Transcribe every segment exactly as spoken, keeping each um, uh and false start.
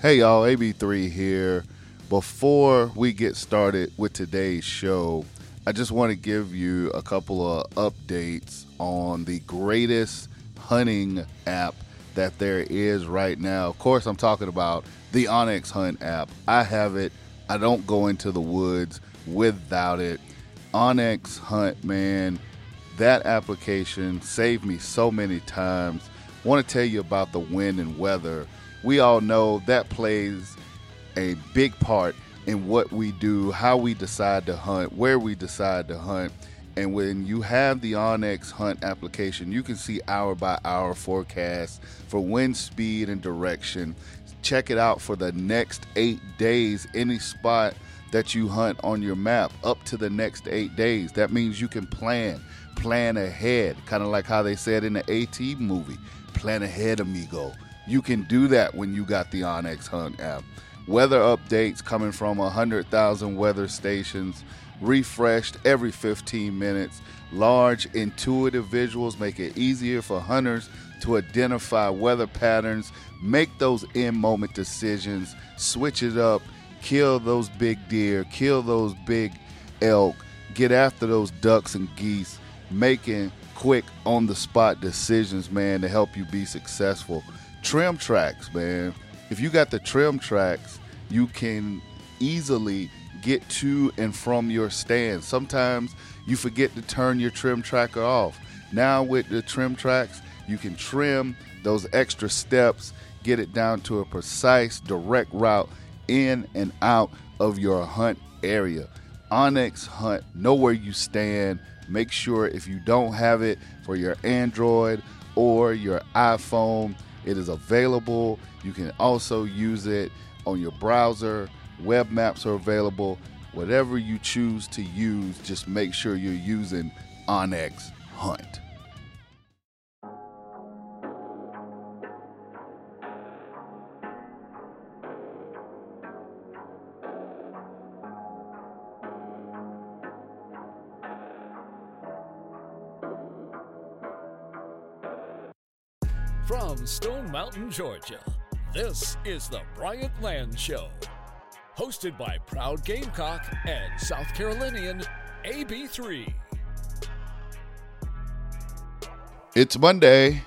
Hey y'all, A B three here. Before we get started with today's show, I just want to give you a couple of updates on the greatest hunting app that there is right now. Of course, I'm talking about the onX Hunt app. I have it. I don't go into the woods without it. onX Hunt, man, that application saved me so many times. I want to tell you about the wind and weather. We all know that plays a big part in what we do, how we decide to hunt, where we decide to hunt. And when you have the onX Hunt application, you can see hour by hour forecasts for wind speed and direction. Check it out for the next eight days, any spot that you hunt on your map up to the next eight days. That means you can plan, plan ahead, kind of like how they said in the AT movie, plan ahead, amigo. You can do that when you got the onX Hunt app. Weather updates coming from one hundred thousand weather stations, refreshed every fifteen minutes. Large, intuitive visuals make it easier for hunters to identify weather patterns, make those in-moment decisions, switch it up, kill those big deer, kill those big elk, get after those ducks and geese, making quick on-the-spot decisions, man, to help you be successful. Trim tracks, man. If you got the trim tracks, you can easily get to and from your stand. Sometimes you forget to turn your trim tracker off. Now with the trim tracks, you can trim those extra steps, get it down to a precise, direct route in and out of your hunt area. onX Hunt, know where you stand. Make sure if you don't have it for your Android or your iPhone, it is available. You can also use it on your browser. Web maps are available. Whatever you choose to use, just make sure you're using onX Hunt. From Stone Mountain, Georgia, this is the Bryant Land Show, hosted by proud Gamecock and South Carolinian A B three. It's Monday,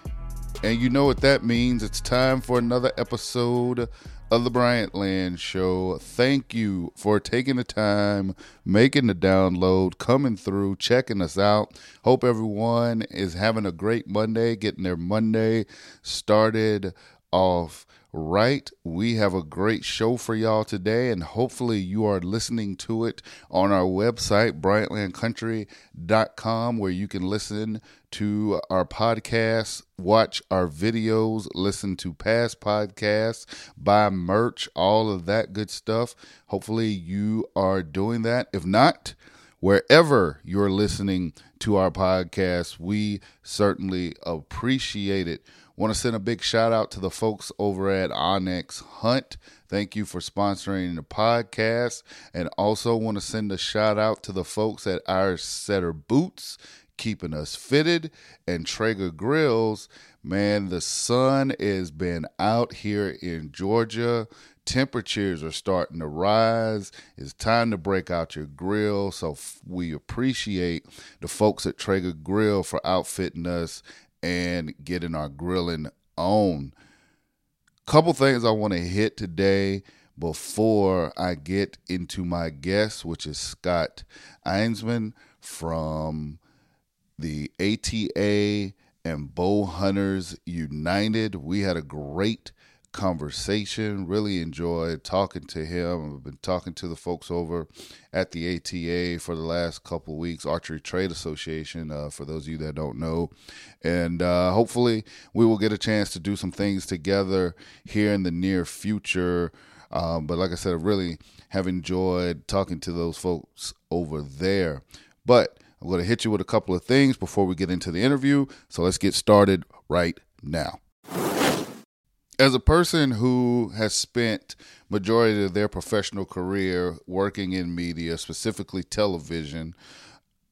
and you know what that means. It's time for another episode of the Bryant Land Show. Thank you for taking the time, making the download, coming through, checking us out. Hope everyone is having a great Monday, getting their Monday started off right. We have a great show for y'all today, and hopefully you are listening to it on our website, bryant land country dot com, where you can listen to our podcasts, watch our videos, listen to past podcasts, buy merch, all of that good stuff. Hopefully you are doing that. If not, wherever you're listening to our podcast, we certainly appreciate it. Want to send a big shout out to the folks over at onX Hunt. Thank you for sponsoring the podcast. And also want to send a shout out to the folks at Irish Setter Boots, keeping us fitted, and Traeger grills. Man, the sun has been out here in Georgia. Temperatures are starting to rise. It's time to break out your grill. So we appreciate the folks at Traeger Grill for outfitting us and getting our grilling on. Couple things I want to hit today before I get into my guest, which is Scott Einsmann from the A T A and Bowhunters United. We had a great conversation. Really enjoyed talking to him. I've been talking to the folks over at the A T A for the last couple of weeks, Archery Trade Association, uh, for those of you that don't know. And uh, hopefully we will get a chance to do some things together here in the near future. Um, but like I said, I really have enjoyed talking to those folks over there. But I'm going to hit you with a couple of things before we get into the interview. So let's get started right now. As a person who has spent majority of their professional career working in media, specifically television,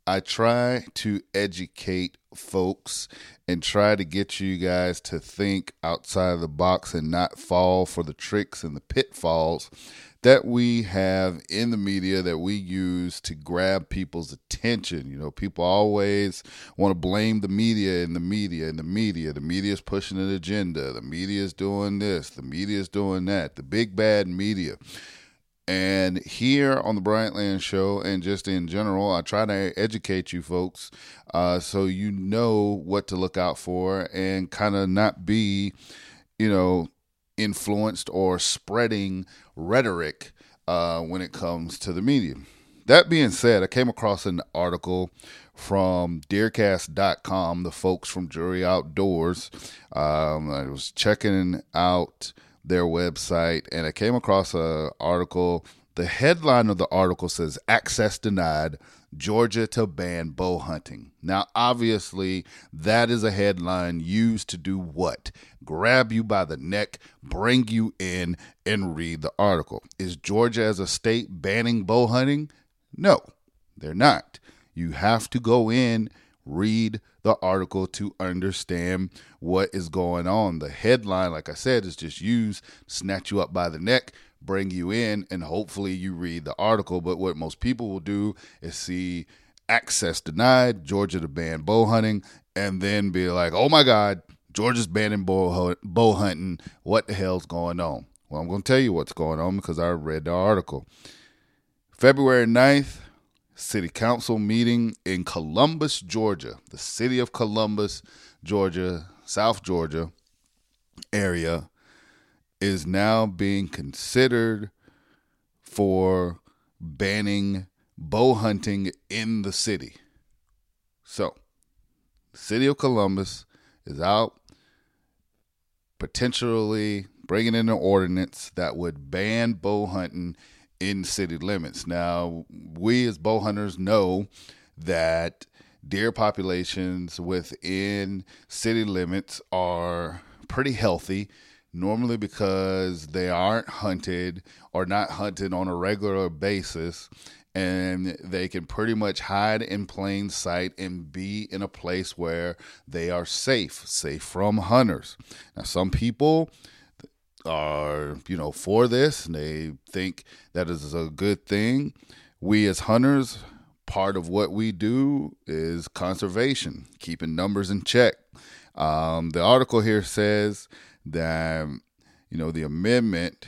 I try to educate folks and try to get you guys to think outside of the box and not fall for the tricks and the pitfalls that we have in the media that we use to grab people's attention. You know, people always want to blame the media and the media and the media. The media is pushing an agenda. The media is doing this. The media is doing that. The big bad media. And here on the Bryantland Show, and just in general, I try to educate you folks uh, so you know what to look out for and kind of not be, you know, influenced or spreading rhetoric uh, when it comes to the media. That being said, I came across an article from Deercast dot com, the folks from Drury Outdoors. Um, I was checking out their website, and I came across an article. The headline of the article says, "Access Denied, Georgia to Ban Bow Hunting." Now, obviously, that is a headline used to do what? Grab you by the neck, bring you in, and read the article. Is Georgia as a state banning bow hunting? No, they're not. You have to go in, read the article to understand what is going on. The headline, like I said, is just used to snatch you up by the neck, bring you in, and hopefully you read the article. But what most people will do is see access denied, Georgia to ban bow hunting, and then be like, oh my God, Georgia's banning bow, bow hunting. What the hell's going on? Well, I'm going to tell you what's going on because I read the article. February ninth, City Council meeting in Columbus, Georgia, the city of Columbus, Georgia, South Georgia area is now being considered for banning bow hunting in the city. So, the city of Columbus is out potentially bringing in an ordinance that would ban bow hunting in city limits. Now, we as bow hunters know that deer populations within city limits are pretty healthy, normally because they aren't hunted or not hunted on a regular basis, and they can pretty much hide in plain sight and be in a place where they are safe, safe from hunters. Now, some people are, you know, for this, and they think that is a good thing. We as hunters, part of what we do is conservation, keeping numbers in check. Um, the article here says that, you know, the amendment,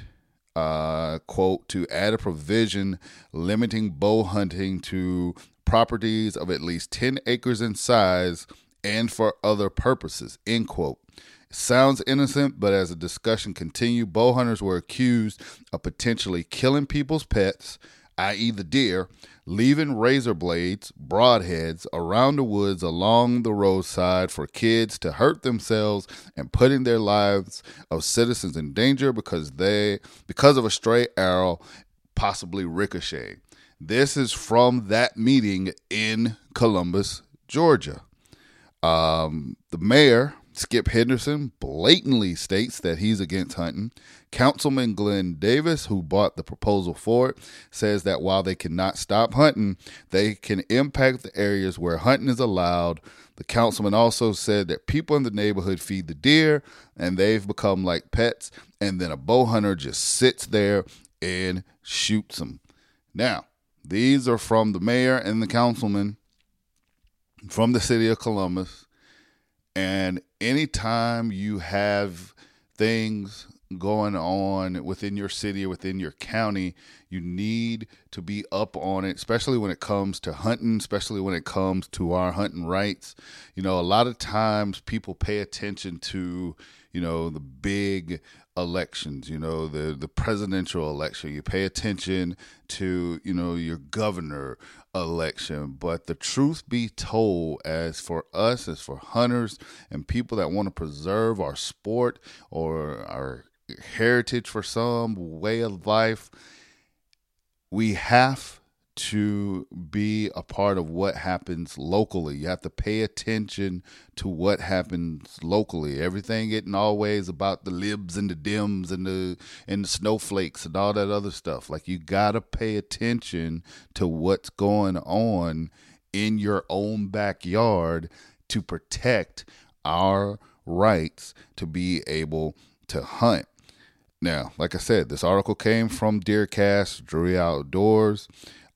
uh, quote, to add a provision limiting bow hunting to properties of at least ten acres in size and for other purposes, end quote. Sounds innocent, but as the discussion continued, bow hunters were accused of potentially killing people's pets, that is the deer, leaving razor blades, broadheads, around the woods along the roadside for kids to hurt themselves and putting their lives of citizens in danger because they because of a stray arrow, possibly ricocheting. This is from that meeting in Columbus, Georgia. Um, the mayor, Skip Henderson, blatantly states that he's against hunting. Councilman Glenn Davis, who brought the proposal forward, says that while they cannot stop hunting, they can impact the areas where hunting is allowed. The councilman also said that people in the neighborhood feed the deer, and they've become like pets, and then a bow hunter just sits there and shoots them. Now, these are from the mayor and the councilman from the city of Columbus. And anytime you have things going on within your city or within your county, you need to be up on it, especially when it comes to hunting, especially when it comes to our hunting rights. You know, a lot of times people pay attention to, you know, the big elections, you know, the, the presidential election. You pay attention to, you know, your governor election. But the truth be told, as for us, as for hunters and people that want to preserve our sport or our heritage for some way of life, we have to be a part of what happens locally. You have to pay attention to what happens locally. Everything isn't always about the libs and the dims and the and the snowflakes and all that other stuff. Like, you gotta pay attention to what's going on in your own backyard to protect our rights to be able to hunt. Now, like I said, this article came from Deercast, Drury Outdoors.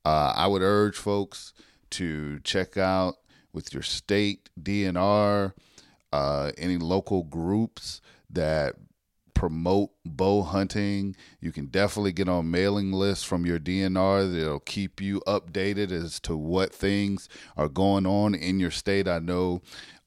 Uh, I would urge folks to check out with your state D N R, uh, any local groups that promote bow hunting. You can definitely get on mailing lists from your D N R that'll keep you updated as to what things are going on in your state. I know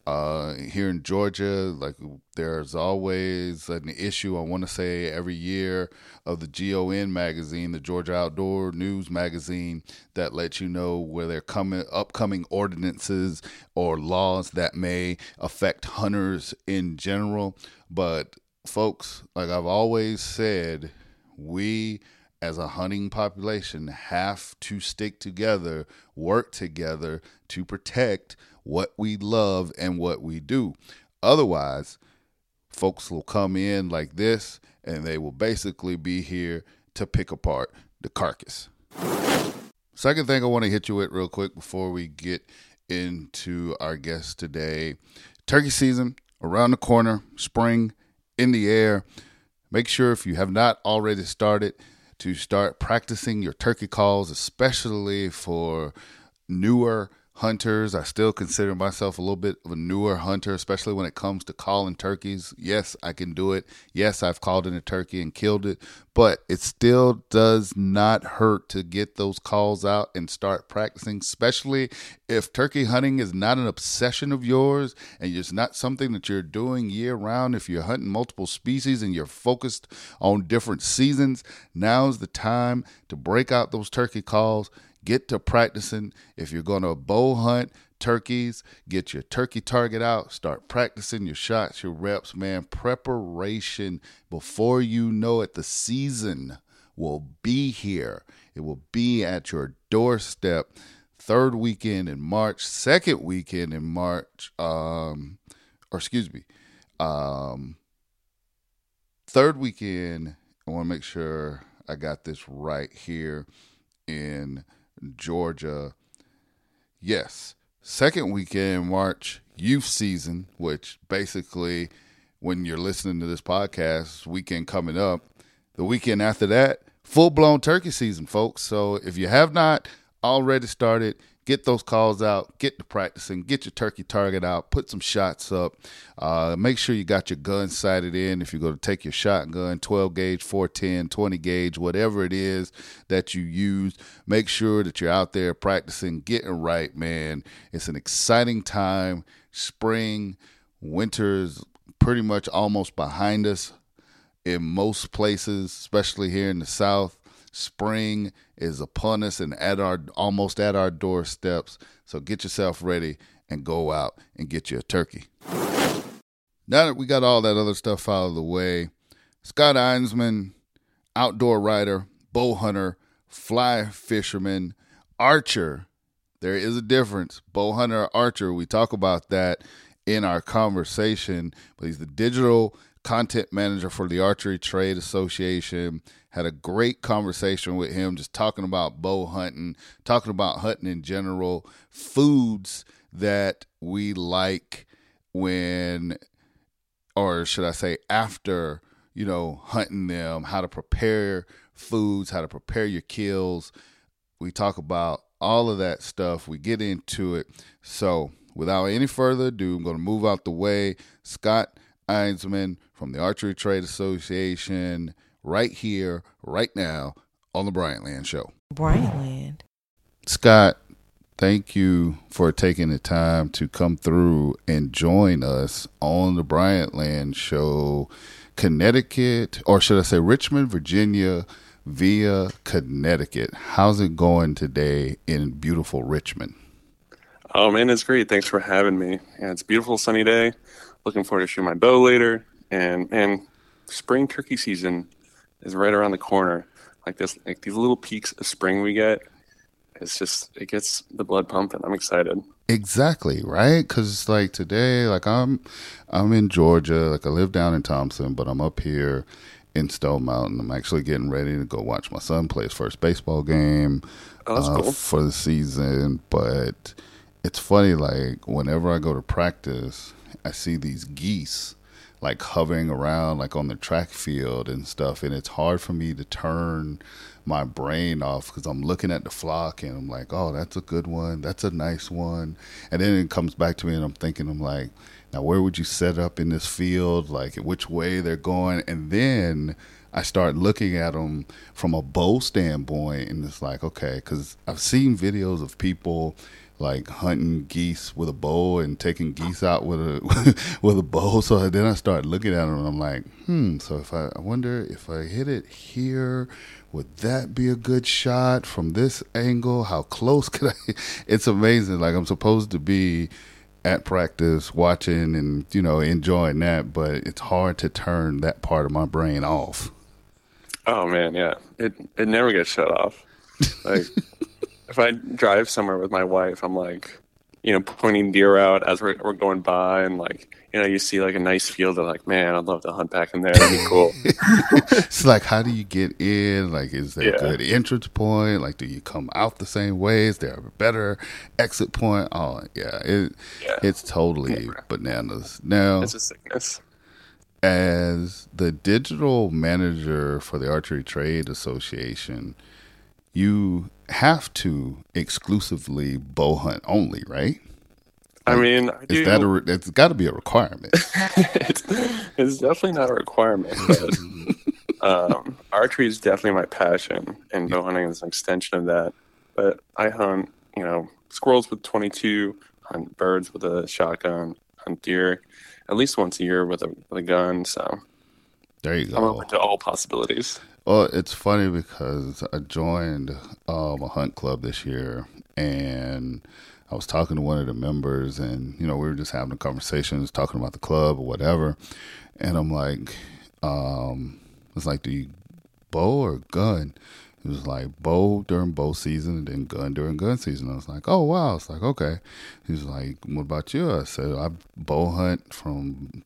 uh, here in Georgia, like there's always an issue, I want to say every year, of the G O N magazine, the Georgia Outdoor News magazine, that lets you know where they're coming, upcoming ordinances or laws that may affect hunters in general. But folks, like I've always said, we as a hunting population have to stick together, work together to protect what we love and what we do. Otherwise, folks will come in like this and they will basically be here to pick apart the carcass. Second thing I want to hit you with real quick before we get into our guest today. Turkey season around the corner, spring in the air. Make sure, if you have not already started, to start practicing your turkey calls, especially for newer hunters. I still consider myself a little bit of a newer hunter, especially when it comes to calling turkeys. Yes, I can do it. Yes, I've called in a turkey and killed it, but it still does not hurt to get those calls out and start practicing, especially if turkey hunting is not an obsession of yours and it's not something that you're doing year round. If you're hunting multiple species and you're focused on different seasons, now's the time to break out those turkey calls. Get to practicing. If you're going to bow hunt turkeys, get your turkey target out. Start practicing your shots, your reps, man. Preparation, before you know it, the season will be here. It will be at your doorstep. Third weekend in March, second weekend in March, um, or excuse me, um, third weekend. I want to make sure I got this right here in Georgia. Yes, second weekend in March, youth season, which basically, when you're listening to this podcast, weekend coming up, the weekend after that, full-blown turkey season, folks. So if you have not already started, get those calls out, get to practicing, get your turkey target out, put some shots up. Uh, make sure you got your gun sighted in. If you're going to take your shotgun, twelve gauge, four ten, twenty gauge, whatever it is that you use, make sure that you're out there practicing, getting right, man. It's an exciting time. Spring, winter's pretty much almost behind us in most places, especially here in the South. Spring is upon us and at our almost at our doorsteps. So get yourself ready and go out and get you a turkey. Now that we got all that other stuff out of the way, Scott Einsmann, outdoor writer, bow hunter, fly fisherman, archer. There is a difference. Bow hunter, archer. We talk about that in our conversation, but he's the digital content manager for the Archery Trade Association. Had a great conversation with him, just talking about bow hunting, talking about hunting in general, foods that we like when, or should I say after, you know, hunting them, how to prepare foods, how to prepare your kills. We talk about all of that stuff. We get into it. So without any further ado, I'm going to move out the way. Scott Einsmann from the Archery Trade Association, right here, right now, on the Bryantland Show. Bryantland. Scott, thank you for taking the time to come through and join us on the Bryantland Show. Connecticut, or should I say Richmond, Virginia, via Connecticut. How's it going today in beautiful Richmond? Oh, man, it's great. Thanks for having me. Yeah, it's a beautiful sunny day. Looking forward to shooting my bow later. And, and spring turkey season is right around the corner. Like this, like these little peaks of spring we get, it's just, it gets the blood pumping. I'm excited. Exactly, right? Because like today, like I'm, I'm in Georgia. Like I live down in Thompson, but I'm up here in Stone Mountain. I'm actually getting ready to go watch my son play his first baseball game oh, that's uh, cool. for the season. But it's funny, like, whenever I go to practice, I see these geese, like, hovering around, like, on the track field and stuff, and it's hard for me to turn my brain off because I'm looking at the flock and I'm like, oh, that's a good one, that's a nice one, and then it comes back to me and I'm thinking, I'm like, now where would you set up in this field, like, which way they're going, and then I start looking at them from a bow standpoint, and it's like, okay, because I've seen videos of people like hunting geese with a bow and taking geese out with a with a bow. So then I start looking at them and I'm like, hmm, so if I, I wonder if I hit it here, would that be a good shot from this angle? How close could I? It's amazing. Like, I'm supposed to be at practice watching and, you know, enjoying that, but it's hard to turn that part of my brain off. Oh man, yeah. It it never gets shut off. Like if I drive somewhere with my wife, I'm like, you know, pointing deer out as we're, we're going by, and like, you know, you see like a nice field, I'm like, man, I'd love to hunt back in there. That'd be cool. It's like, how do you get in? Like, is there yeah. a good entrance point? Like, do you come out the same way? Is there a better exit point? Oh, yeah. It, yeah. It's totally yeah. bananas. Now, it's a sickness. As the digital manager for the Archery Trade Association, you have to exclusively bow hunt only, right? Like, I mean, I is that a, it's got to be a requirement. it's, it's definitely not a requirement, but um, archery is definitely my passion, and yeah. bow hunting is an extension of that. But I hunt, you know, squirrels with twenty-two, hunt birds with a shotgun, hunt deer at least once a year with a, with a gun. So there you go. I'm open to all possibilities. Well, it's funny because I joined um, a hunt club this year, and I was talking to one of the members, and, you know, we were just having a conversation, talking about the club or whatever. And I'm like, um, it's like, do you bow or gun? It was like bow during bow season and then gun during gun season. I was like, oh, wow. It's like, okay. He was like, what about you? I said, I bow hunt from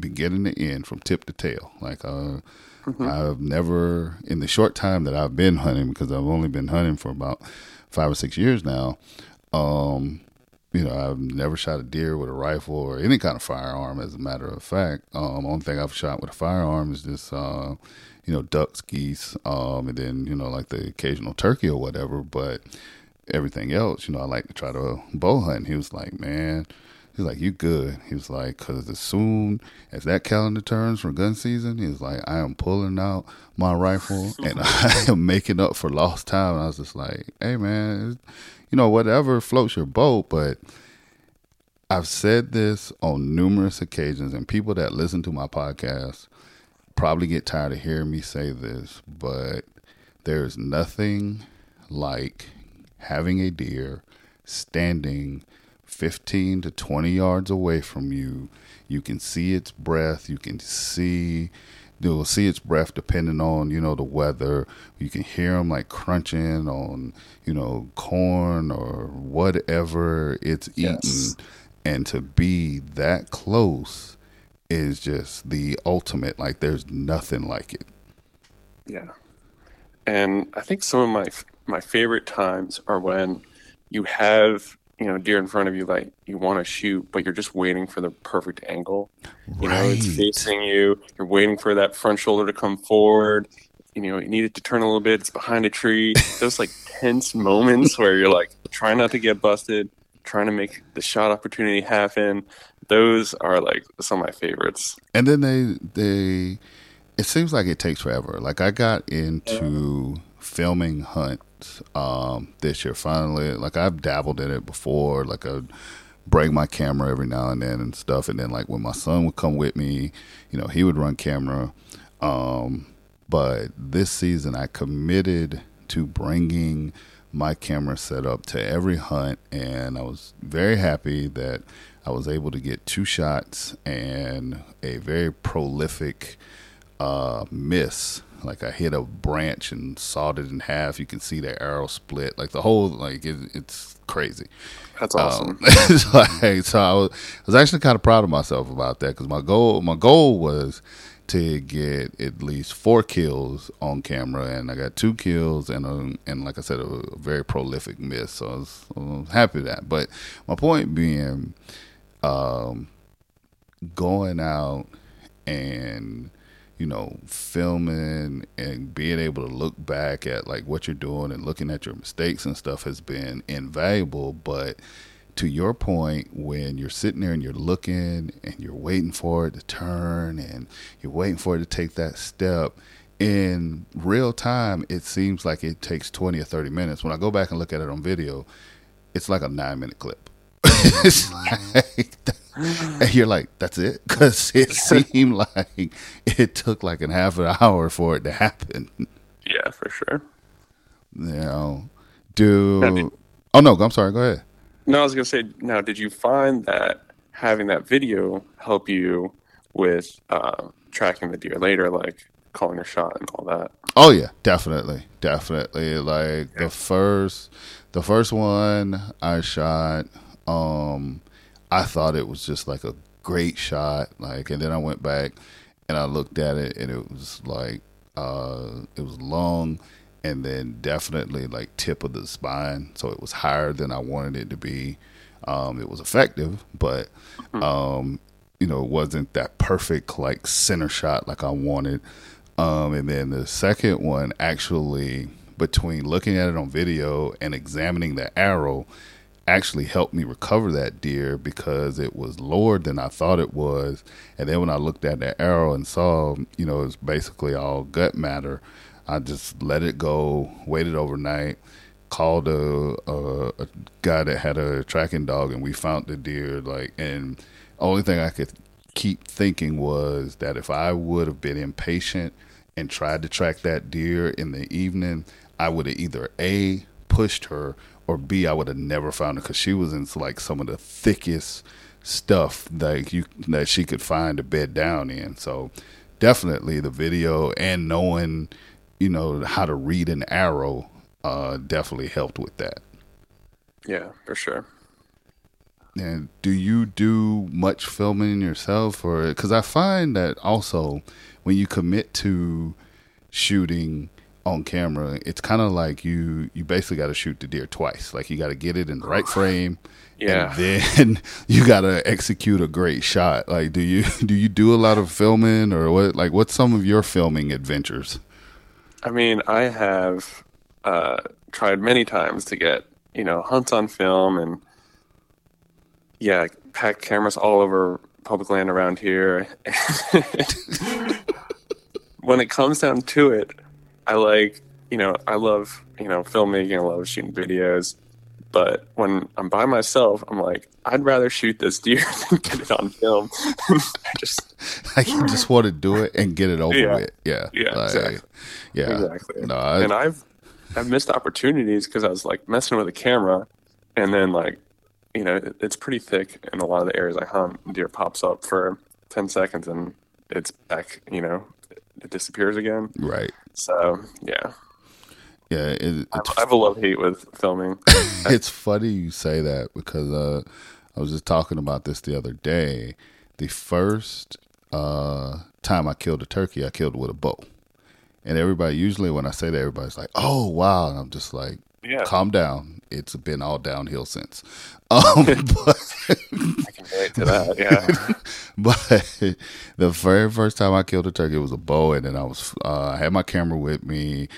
beginning to end, from tip to tail. Like, uh, mm-hmm. I've never, in the short time that I've been hunting, because I've only been hunting for about five or six years now, um, you know, I've never shot a deer with a rifle or any kind of firearm, as a matter of fact. Um, only thing I've shot with a firearm is just, uh, you know, ducks, geese, um, and then, you know, like the occasional turkey or whatever. But everything else, you know, I like to try to bow hunt. He was like, man, he's like, you good. He was like, because as soon as that calendar turns for gun season, he was like, I am pulling out my rifle and I am making up for lost time. And I was just like, hey, man, you know, whatever floats your boat. But I've said this on numerous occasions, and people that listen to my podcast probably get tired of hearing me say this, but there's nothing like having a deer standing fifteen to twenty yards away from you. You can see its breath. You can see, you'll see its breath depending on, you know, the weather. You can hear them like crunching on, you know, corn or whatever it's eating. Yes. And to be that close is just the ultimate. Like, there's nothing like it. Yeah. And I think some of my, my favorite times are when you have, you know, deer in front of you, like you want to shoot, but you're just waiting for the perfect angle. Right. You know, it's facing you. You're waiting for that front shoulder to come forward. You know, you need it to turn a little bit. It's behind a tree. Those like tense moments where you're like trying not to get busted, trying to make the shot opportunity happen. Those are like some of my favorites. And then they, they, it seems like it takes forever. Like, I got into yeah. filming hunt. Um, this year, finally, like I've dabbled in it before. Like, I break my camera every now and then and stuff. And then, like, when my son would come with me, you know, he would run camera. Um, but this season, I committed to bringing my camera setup to every hunt, and I was very happy that I was able to get two shots and a very prolific uh, miss. Like, I hit a branch and sawed it in half. You can see the arrow split. Like, the whole, like, it, it's crazy. That's awesome. Um, like, so I was, I was actually kind of proud of myself about that, because my goal, my goal was, to get at least four kills on camera, and I got two kills and a, and like I said, a, a very prolific miss. So I was, I was happy with that. But my point being, um, going out and, you know, filming and being able to look back at like what you're doing and looking at your mistakes and stuff has been invaluable. But to your point, when you're sitting there and you're looking and you're waiting for it to turn and you're waiting for it to take that step, in real time, it seems like it takes twenty or thirty minutes. When I go back and look at it on video, it's like a nine minute clip. It's like, and you're like, that's it? Because it seemed like it took like a half an hour for it to happen. Yeah, for sure. You know, do... I mean, oh, no, I'm sorry. Go ahead. No, I was going to say, now, did you find that having that video help you with uh, tracking the deer later, like calling a shot and all that? Oh, yeah, definitely. Definitely. Like, yeah. the first the first one I shot... Um, I thought it was just like a great shot, like, and then I went back and I looked at it, and it was like, uh, it was long, and then definitely like tip of the spine, so it was higher than I wanted it to be. Um, it was effective, but um, you know, it wasn't that perfect like center shot like I wanted. Um, and then the second one, actually, between looking at it on video and examining the arrow, actually helped me recover that deer because it was lower than I thought it was. And then when I looked at the arrow and saw, you know, it's basically all gut matter, I just let it go, waited overnight, called a, a, a guy that had a tracking dog, and we found the deer. Like, and only thing I could keep thinking was that if I would have been impatient and tried to track that deer in the evening, I would have either A, pushed her, or B, I would have never found her, because she was in like some of the thickest stuff that you that she could find to bed down in. So definitely the video and knowing, you know, how to read an arrow uh, definitely helped with that. Yeah, for sure. And do you do much filming yourself, or because I find that also when you commit to shooting on camera, it's kind of like you you basically got to shoot the deer twice. Like, you got to get it in the right frame, yeah, and then you got to execute a great shot. Like, do you do you do a lot of filming, or what? Like, what's some of your filming adventures? I mean, I have uh, tried many times to get, you know, hunts on film, and yeah, pack cameras all over public land around here. When it comes down to it, I like, you know, I love, you know, filmmaking, I love shooting videos, but when I'm by myself, I'm like, I'd rather shoot this deer than get it on film. I just, I just want to do it and get it over yeah. with. Yeah. Yeah. Like, exactly. Yeah. Exactly. No, I... And I've, I've missed opportunities because I was like messing with the camera, and then like, you know, it, it's pretty thick in a lot of the areas I hunt. Deer pops up for ten seconds and it's back, you know, it disappears again. Right. So, yeah. Yeah. It, I, I have a love hate with filming. It's funny you say that, because uh, I was just talking about this the other day. The first uh, time I killed a turkey, I killed with a bow. And everybody, usually when I say that, everybody's like, oh, wow. And I'm just like, yeah, calm down. It's been all downhill since. Um, but, I can relate to that, yeah. But the very first time I killed a turkey, it was a bow, and then I was uh, I had my camera with me,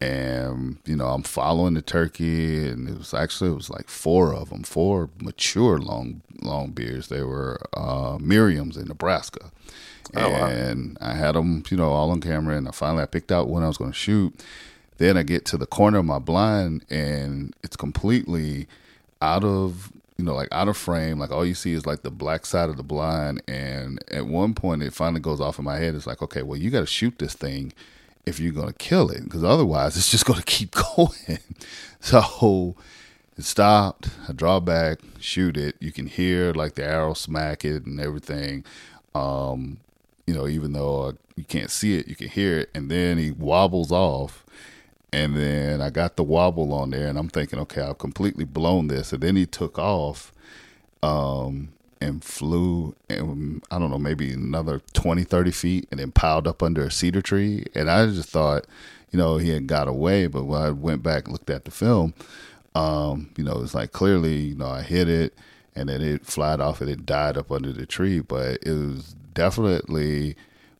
and you know, I'm following the turkey, and it was actually it was like four of them, four mature long long beards. They were uh, Miriams in Nebraska, oh, and wow. I had them, you know, all on camera, and I finally I picked out one I was going to shoot. Then I get to the corner of my blind, and it's completely out of, you know, like out of frame. Like, all you see is like the black side of the blind. And at one point it finally goes off in my head. It's like, okay, well, you got to shoot this thing if you're going to kill it, because otherwise it's just going to keep going. So it stopped. I draw back, shoot it. You can hear like the arrow smack it and everything. Um, you know, even though uh, you can't see it, you can hear it. And then he wobbles off. And then I got the wobble on there, and I'm thinking, okay, I've completely blown this. And then he took off, um, and flew, and I don't know, maybe another twenty, thirty feet, and then piled up under a cedar tree. And I just thought, you know, he had got away. But when I went back, looked at the film, um, you know, it's like clearly, you know, I hit it, and then it flied off and it died up under the tree. But it was definitely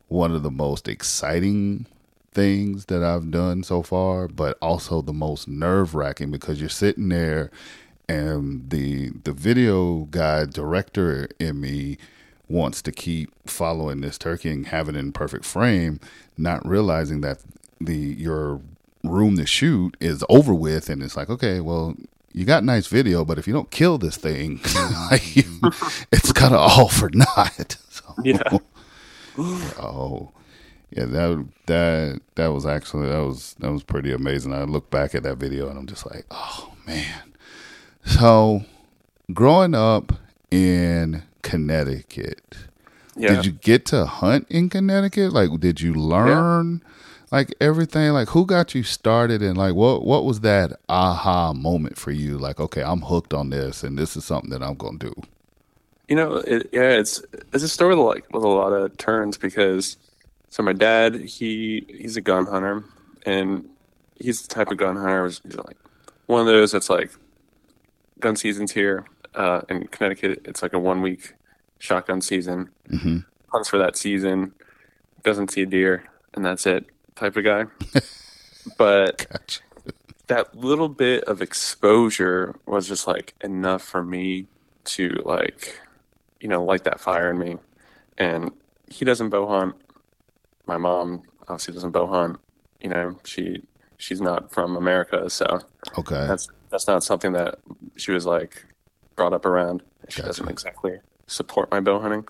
one of the most exciting things that I've done so far, but also the most nerve-wracking, because you're sitting there and the the video guy director in me wants to keep following this turkey and have it in perfect frame, not realizing that the your room to shoot is over with. And it's like, okay, well, you got nice video, but if you don't kill this thing, like, you, it's kind of all for naught. So, yeah. Oh, yeah, that that that was actually that was that was pretty amazing. I look back at that video and I'm just like, oh man. So, growing up in Connecticut, yeah. Did you get to hunt in Connecticut? Like, did you learn yeah. like everything? Like, who got you started? And like, what what was that aha moment for you? Like, okay, I'm hooked on this, and this is something that I'm gonna do. You know, it, yeah, it's it's a story with like with a lot of turns because. So my dad, he he's a gun hunter, and he's the type of gun hunter. He's like one of those that's like gun season's here uh, in Connecticut. It's like a one week shotgun season. Mm-hmm. Hunts for that season, doesn't see a deer, and that's it type of guy. But gotcha. That little bit of exposure was just like enough for me to like, you know, light that fire in me. And he doesn't bow hunt. My mom obviously doesn't bow hunt, you know, she, she's not from America. So okay, that's, that's not something that she was like brought up around. She gotcha. Doesn't exactly support my bow hunting,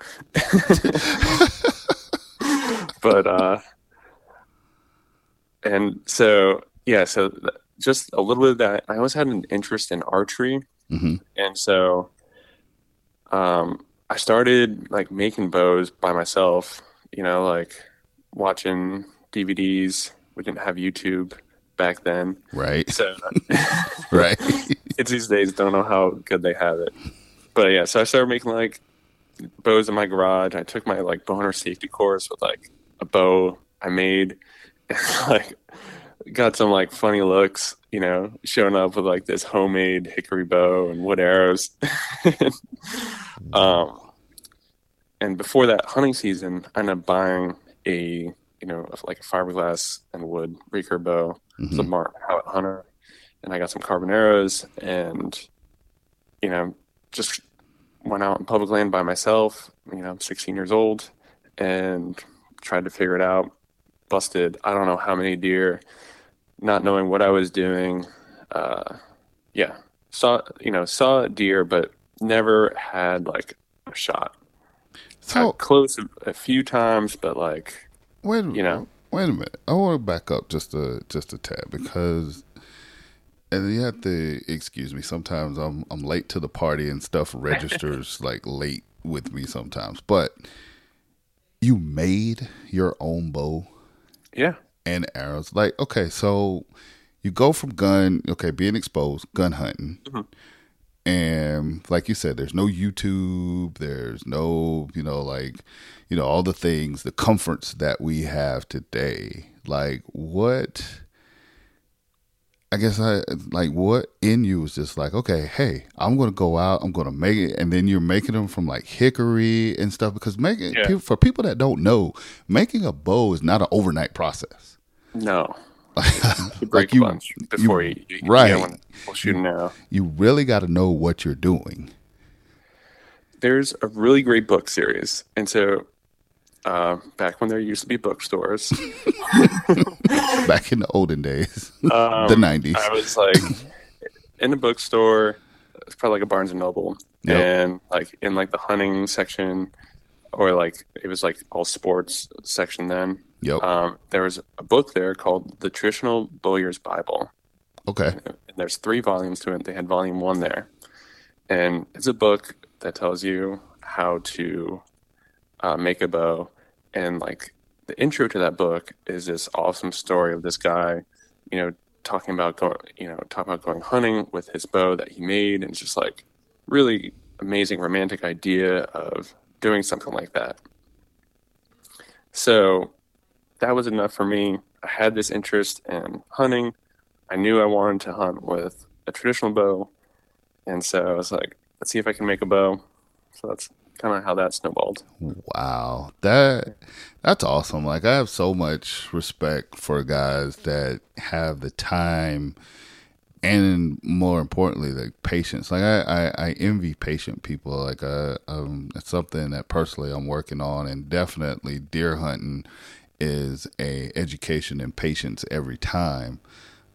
but, uh, and so, yeah, so th- just a little bit of that. I always had an interest in archery. Mm-hmm. And so, um, I started like making bows by myself, you know, like, watching D V Ds. We didn't have YouTube back then, right? So right, kids these days don't know how good they have it. But yeah, so I started making like bows in my garage. I took my like bow hunter safety course with like a bow I made, and like got some like funny looks, you know, showing up with like this homemade hickory bow and wood arrows. um and before that hunting season, I ended up buying a, you know, like a fiberglass and wood recurve bow, mm-hmm. some Mark Howitt Hunter, and I got some carbon arrows, and, you know, just went out in public land by myself. You know, I'm sixteen years old, and tried to figure it out. Busted I don't know how many deer, not knowing what I was doing. Uh, yeah, saw, you know, saw a deer, but never had like a shot. So, close a, a few times, but like, wait, you know, wait a minute. I want to back up just a just a tad, because, and you have to excuse me. Sometimes I'm I'm late to the party and stuff registers like late with me sometimes. But you made your own bow, yeah, and arrows. Like, okay, so you go from gun, okay, being exposed, gun hunting. Mm-hmm. And like you said, there's no YouTube, there's no, you know, like, you know, all the things, the comforts that we have today. Like, what, I guess I, like, what in you was just like, okay, hey, I'm going to go out, I'm going to make it. And then you're making them from like hickory and stuff, because making, yeah. for people that don't know, making a bow is not an overnight process. No. like you, before you, you, you right? You, we'll shoot an arrow. You really got to know what you're doing. There's a really great book series, and so uh, back when there used to be bookstores, back in the olden days, um, the nineties, I was like in the bookstore. It's probably like a Barnes and Noble, yep. and like in like the hunting section, or like it was like all sports section then. Yep. Um, there was a book there called The Traditional Bowyer's Bible. Okay. And there's three volumes to it. They had volume one there. And it's a book that tells you how to uh, make a bow. And like the intro to that book is this awesome story of this guy, you know, talking about, go- you know, talking about going hunting with his bow that he made. And it's just like really amazing romantic idea of doing something like that. So that was enough for me. I had this interest in hunting. I knew I wanted to hunt with a traditional bow. And so I was like, let's see if I can make a bow. So that's kind of how that snowballed. Wow. That that's awesome. Like, I have so much respect for guys that have the time and, more importantly, like patience. Like, I, I, I envy patient people. Like, uh, um, it's something that personally I'm working on, and definitely deer hunting is a education in patience every time.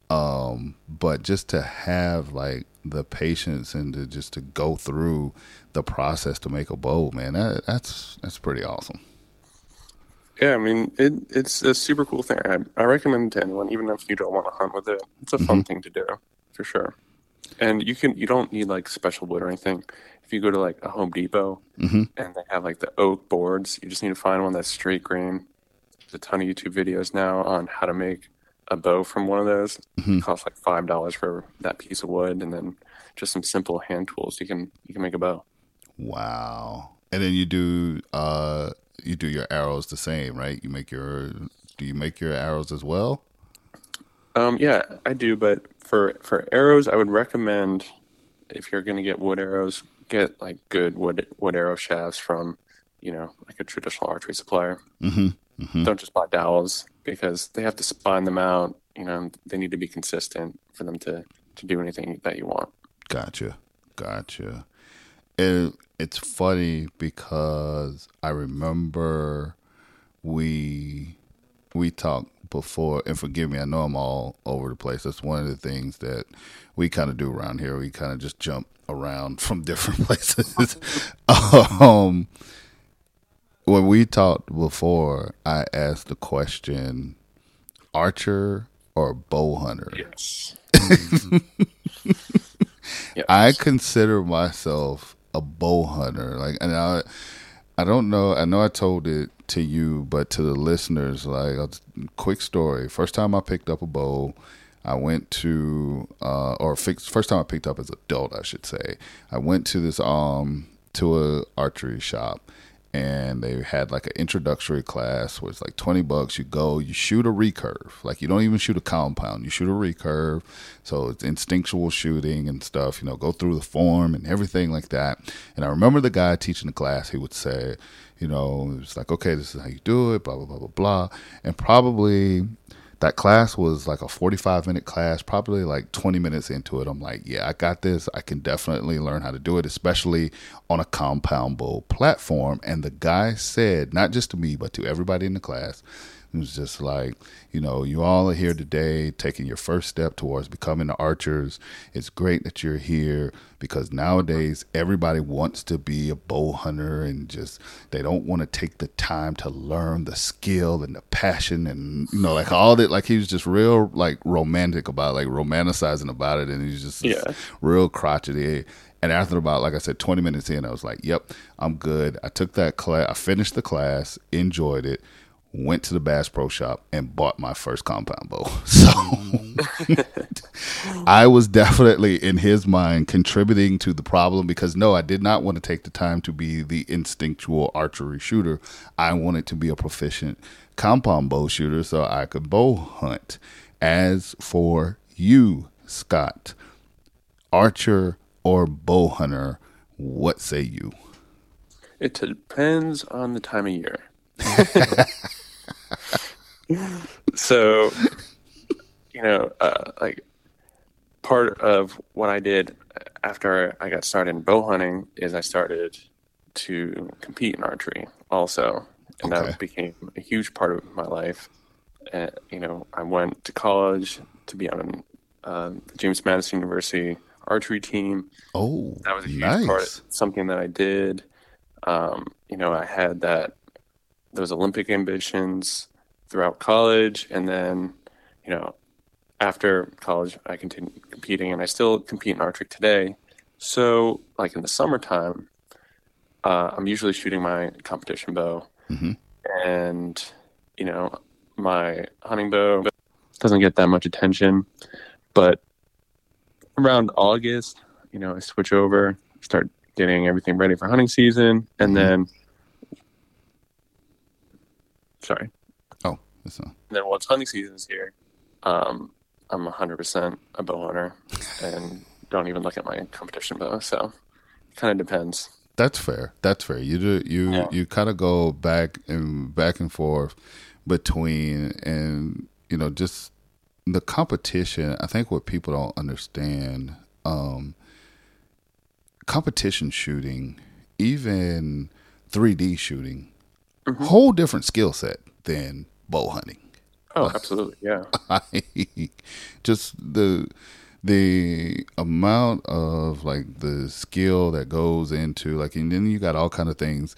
Um, but just to have like the patience and to just to go through the process to make a bow, man, that, that's, that's pretty awesome. Yeah. I mean, it, it's a super cool thing. I, I recommend it to anyone, even if you don't want to hunt with it. It's a fun mm-hmm. thing to do for sure. And you can, you don't need like special wood or anything. If you go to like a Home Depot mm-hmm. and they have like the oak boards, you just need to find one that's straight grain. There's a ton of YouTube videos now on how to make a bow from one of those. Mm-hmm. It costs like five dollars for that piece of wood, and then just some simple hand tools. You can you can make a bow. Wow! And then you do uh you do your arrows the same, right? You make your do you make your arrows as well? Um, yeah, I do. But for for arrows, I would recommend, if you're going to get wood arrows, get like good wood wood arrow shafts from, you know, like a traditional archery supplier. Mm-hmm. Mm-hmm. Don't just buy dowels, because they have to spine them out. You know, they need to be consistent for them to, to do anything that you want. Gotcha. Gotcha. It, it's funny because I remember we, we talked before, and forgive me, I know I'm all over the place. That's one of the things that we kind of do around here. We kind of just jump around from different places. um, When we talked before, I asked the question, archer or bow hunter? Yes. yes. I consider myself a bow hunter. Like, and I, I don't know. I know I told it to you, but to the listeners, like, a quick story. First time I picked up a bow, I went to, uh, or fixed, first time I picked up as an adult, I should say, I went to this, um, to a archery shop. And they had like an introductory class where it's like twenty bucks. You go, you shoot a recurve. Like, you don't even shoot a compound. You shoot a recurve. So it's instinctual shooting and stuff, you know, go through the form and everything like that. And I remember the guy teaching the class, he would say, you know, it was like, okay, this is how you do it, blah, blah, blah, blah, blah. And probably that class was like a forty-five minute class, probably like twenty minutes into it. I'm like, yeah, I got this. I can definitely learn how to do it, especially on a compound bow platform. And the guy said, not just to me, but to everybody in the class, it was just like, you know, you all are here today taking your first step towards becoming archers. It's great that you're here, because nowadays everybody wants to be a bow hunter, and just they don't want to take the time to learn the skill and the passion, and, you know, like all that. Like, he was just real like romantic about like romanticizing about it, and he's just yeah. real crotchety. And after about, like I said, twenty minutes in, I was like, yep, I'm good. I took that class, I finished the class, enjoyed it. Went to the Bass Pro Shop and bought my first compound bow. So I was definitely, in his mind, contributing to the problem, because, no, I did not want to take the time to be the instinctual archery shooter. I wanted to be a proficient compound bow shooter so I could bow hunt. As for you, Scott, archer or bow hunter, what say you? It depends on the time of year. So, you know, uh, like, part of what I did after I got started in bow hunting is I started to compete in archery also, and okay. that became a huge part of my life. And, you know, I went to college to be on uh, the James Madison University archery team. Oh, that was a huge nice. part of something that I did. Um, you know, I had that. Those Olympic ambitions throughout college, and then, you know, after college I continued competing, and I still compete in archery today. So, like, in the summertime, uh, I'm usually shooting my competition bow, mm-hmm. and, you know, my hunting bow doesn't get that much attention. But around August, you know, I switch over, start getting everything ready for hunting season. And mm-hmm. then, sorry. Oh, that's not. And then once hunting season's here, um, I'm one hundred percent a bow hunter and don't even look at my competition bow. So it kind of depends. That's fair. That's fair. You do you yeah. you kind of go back and back and forth between, and you know, just the competition. I think what people don't understand, um, competition shooting, even three D shooting, mm-hmm. whole different skill set than bow hunting. Oh, like, absolutely, yeah. Like, just the. The amount of like the skill that goes into like, and then you got all kind of things,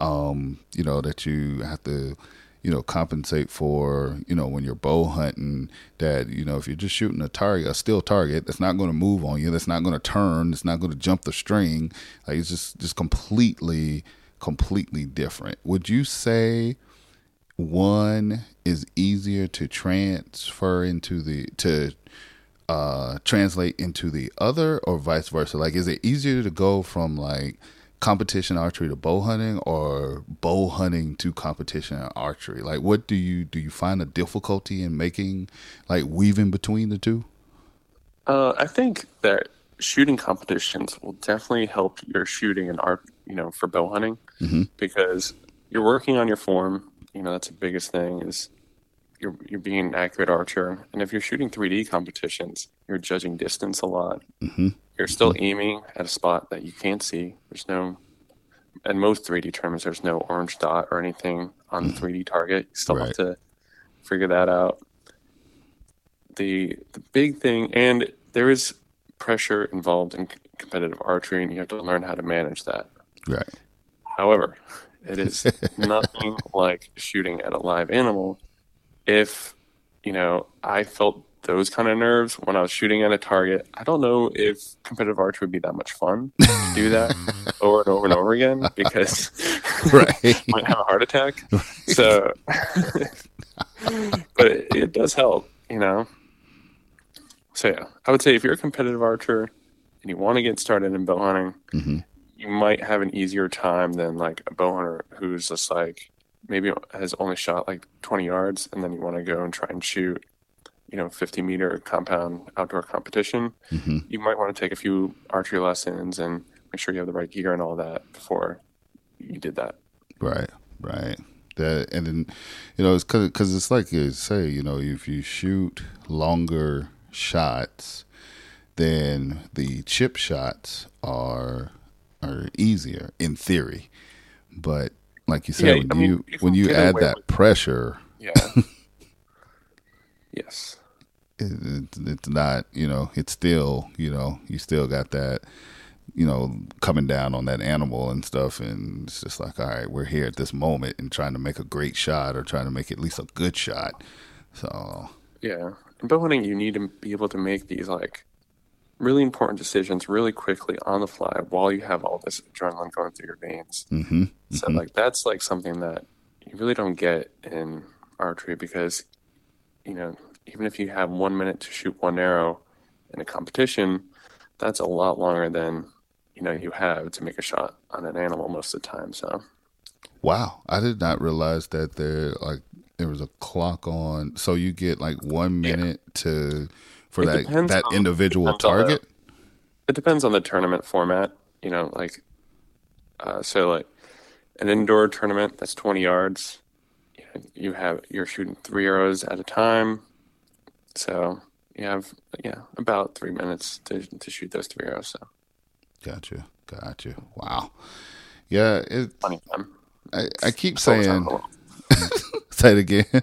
um, you know, that you have to, you know, compensate for, you know, when you're bow hunting that, you know, if you're just shooting a target, a still target, that's not going to move on you. That's not going to turn. It's not going to jump the string. Like it's just, just completely, completely different. Would you say one is easier to transfer into the, to, Uh, translate into the other, or vice versa? Like, is it easier to go from like competition archery to bow hunting, or bow hunting to competition archery? Like, what do you do? You find a difficulty in making like weaving between the two? Uh, I think that shooting competitions will definitely help your shooting and art, you know, for bow hunting, mm-hmm. because you're working on your form. You know, that's the biggest thing is. You're, you're being an accurate archer. And if you're shooting three D competitions, you're judging distance a lot. Mm-hmm. You're still mm-hmm. aiming at a spot that you can't see. There's no, and most three D tournaments, there's no orange dot or anything on the three D target. You still right. have to figure that out. The, the big thing, and there is pressure involved in competitive archery, and you have to learn how to manage that. Right. However, it is nothing like shooting at a live animal. If, you know, I felt those kind of nerves when I was shooting at a target, I don't know if competitive archery would be that much fun to do that over and over and over again, because right. I might have a heart attack. Right. So, but it, it does help, you know. So, yeah, I would say if you're a competitive archer and you want to get started in bow hunting, mm-hmm. you might have an easier time than, like, a bow hunter who's just, like, maybe has only shot like twenty yards, and then you want to go and try and shoot, you know, fifty meter compound outdoor competition. Mm-hmm. You might want to take a few archery lessons and make sure you have the right gear and all that before you did that. Right. Right. That, and then, you know, it's cause, cause it's like you say, you know, if you shoot longer shots, then the chip shots are, are easier in theory, but like you said, yeah, when I mean, you, you when you add that pressure, yeah, yes, it, it, it's not, you know, it's still, you know, you still got that, you know, coming down on that animal and stuff, and it's just like, all right, we're here at this moment and trying to make a great shot or trying to make at least a good shot. So yeah, in bow hunting, you need to be able to make these like really important decisions really quickly on the fly while you have all this adrenaline going through your veins. Mm-hmm, so mm-hmm. like, that's like something that you really don't get in archery, because, you know, even if you have one minute to shoot one arrow in a competition, that's a lot longer than, you know, you have to make a shot on an animal most of the time. So. Wow. I did not realize that there, like there was a clock on. So you get like one minute yeah. to, for it that that on, individual target? The, it depends on the tournament format. You know, like, uh, so like an indoor tournament that's twenty yards. You know, you have, you're shooting three arrows at a time. So you have, yeah, about three minutes to, to shoot those three arrows. So. Gotcha. Gotcha. Wow. Yeah. It's funny time. I, I keep it's saying, say it again.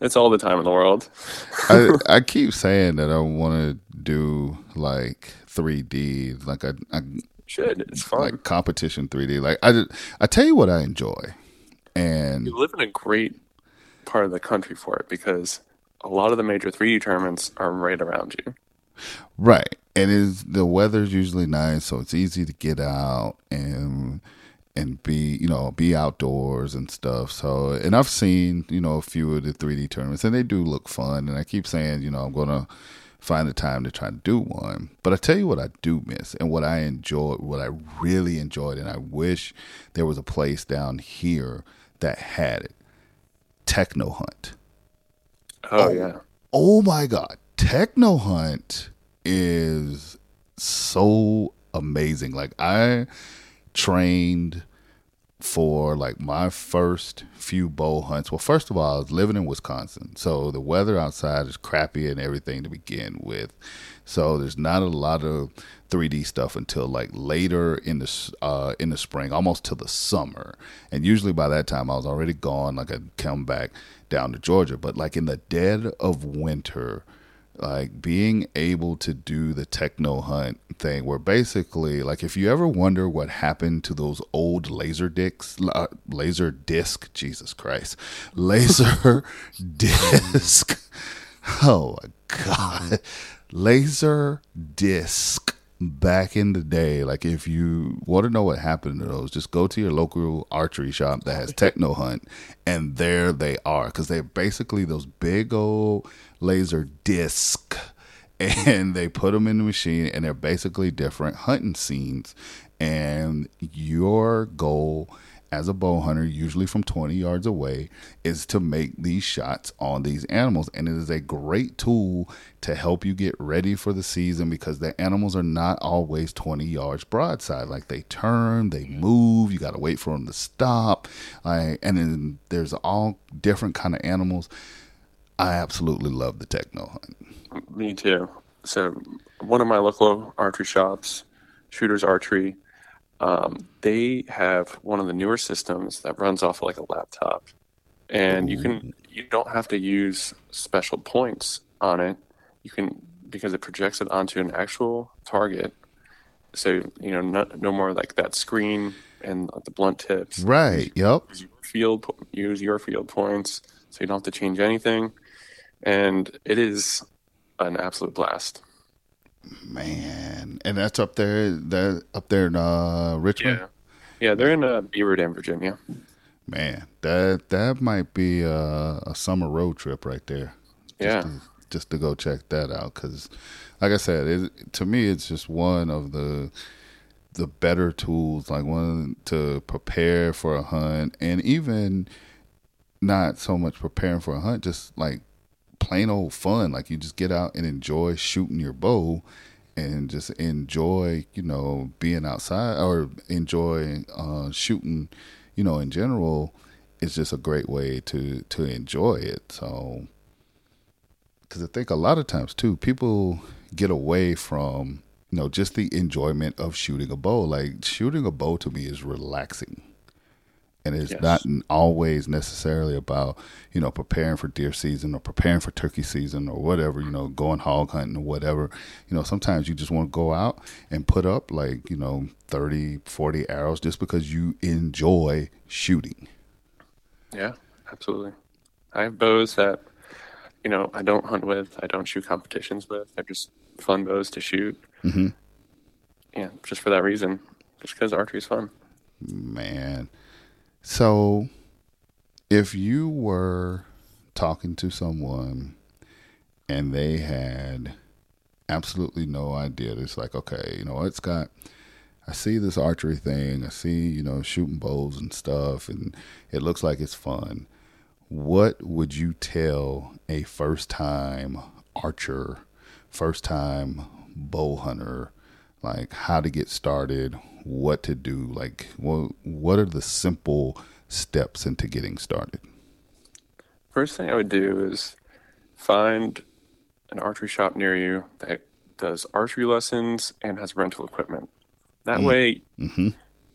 It's all the time in the world. I, I keep saying that I want to do like three D, like I, I should. It's fun. Like competition three D. Like I, I tell you what I enjoy, and you live in a great part of the country for it, because a lot of the major three D tournaments are right around you. Right, and is the weather's usually nice, so it's easy to get out and. And be, you know, be outdoors and stuff. So, and I've seen, you know, a few of the three D tournaments, and they do look fun. And I keep saying, you know, I'm going to find the time to try to do one. But I tell you what I do miss and what I enjoyed, what I really enjoyed, and I wish there was a place down here that had it. Techno Hunt. Oh, oh yeah. Oh my God. Techno Hunt is so amazing. Like, I trained for like my first few bow hunts. Well, first of all, I was living in Wisconsin, so the weather outside is crappy and everything to begin with. So there's not a lot of three D stuff until like later in the uh, in the spring, almost till the summer. And usually by that time I was already gone. Like, I'd come back down to Georgia, but like in the dead of winter, like being able to do the Techno Hunt thing, where basically, like, if you ever wonder what happened to those old laser discs, uh, laser disc, Jesus Christ, laser disc, oh my God, laser disc back in the day. Like, if you want to know what happened to those, just go to your local archery shop that has Techno Hunt, and there they are, because they're basically those big old laser disc, and they put them in the machine, and they're basically different hunting scenes. And your goal as a bow hunter, usually from twenty yards away, is to make these shots on these animals. And it is a great tool to help you get ready for the season, because the animals are not always twenty yards broadside. Like, they turn, they move, you got to wait for them to stop. Like, and then there's all different kind of animals. I absolutely love the Techno Hunt. Me too. So one of my local archery shops, Shooter's Archery, um, they have one of the newer systems that runs off of like a laptop, and you can you don't have to use special points on it. You can, because it projects it onto an actual target. So, you know, not, no more like that screen and the blunt tips. Right. Yep. Use your field, use your field points, so you don't have to change anything. And it is an absolute blast, man. And that's up there, that up there in uh, Richmond. Yeah, yeah, they're in uh, Beaver Dam, Virginia. Man, that that might be a, a summer road trip right there. Just yeah, to, just to go check that out, because, like I said, it, to me, it's just one of the the better tools, like one to prepare for a hunt, and even not so much preparing for a hunt, just like plain old fun. Like, you just get out and enjoy shooting your bow and just enjoy, you know, being outside, or enjoy uh, shooting, you know, in general. It's just a great way to, to enjoy it. So, because I think a lot of times too, people get away from, you know, just the enjoyment of shooting a bow. Like, shooting a bow to me is relaxing. And it's yes. not always necessarily about, you know, preparing for deer season or preparing for turkey season or whatever, you know, going hog hunting or whatever. You know, sometimes you just want to go out and put up like, you know, thirty, forty arrows just because you enjoy shooting. Yeah, absolutely. I have bows that, you know, I don't hunt with. I don't shoot competitions with. They're just fun bows to shoot. Mm-hmm. Yeah, just for that reason. Just because archery is fun. Man. So, if you were talking to someone and they had absolutely no idea, it's like, okay, you know what, Scott, I see this archery thing, I see, you know, shooting bows and stuff, and it looks like it's fun. What would you tell a first-time archer, first-time bow hunter, like how to get started, what to do, like well, what are the simple steps into getting started? First thing I would do is find an archery shop near you that does archery lessons and has rental equipment. That mm. way mm-hmm.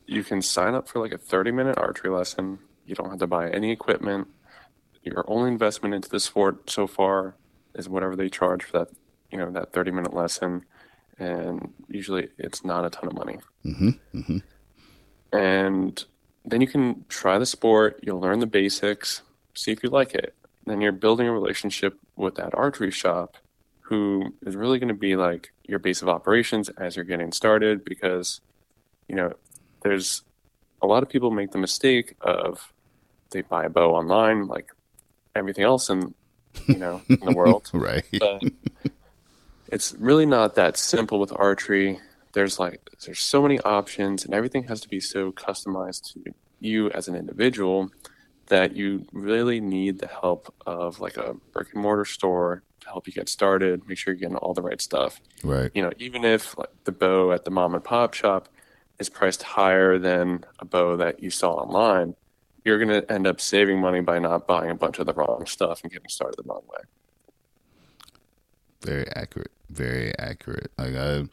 you can sign up for like a thirty minute archery lesson. You don't have to buy any equipment. Your only investment into the sport so far is whatever they charge for that, you know, that thirty minute lesson. And usually it's not a ton of money. Mm-hmm, mm-hmm. And then you can try the sport. You'll learn the basics, see if you like it. Then you're building a relationship with that archery shop, who is really going to be like your base of operations as you're getting started. Because, you know, there's a lot of people make the mistake of they buy a bow online, like everything else in, you know, in the world. Right. But it's really not that simple with archery. There's like, there's so many options and everything has to be so customized to you as an individual that you really need the help of like a brick and mortar store to help you get started, make sure you're getting all the right stuff. Right. You know, even if like the bow at the mom and pop shop is priced higher than a bow that you saw online, you're going to end up saving money by not buying a bunch of the wrong stuff and getting started the wrong way. Very accurate. Very accurate. Like I,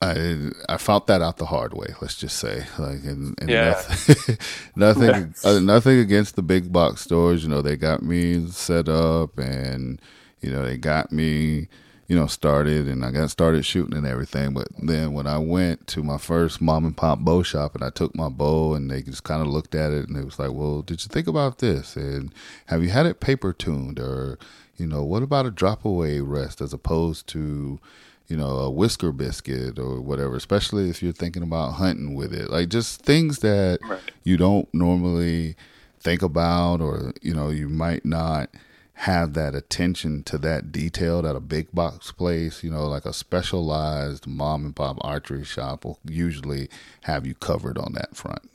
I, I found that out the hard way. Let's just say, like, and, and yeah. nothing, nothing, uh, nothing against the big box stores. You know, they got me set up, and you know, they got me, you know, started, and I got started shooting and everything. But then when I went to my first mom and pop bow shop and I took my bow and they just kind of looked at it and it was like, well, did you think about this? And have you had it paper tuned? Or, you know, what about a drop away rest as opposed to, you know, a whisker biscuit or whatever, especially if you're thinking about hunting with it, like just things that right. you don't normally think about, or, you know, you might not have that attention to that detail that a big box place, you know, like a specialized mom and pop archery shop will usually have you covered on that front.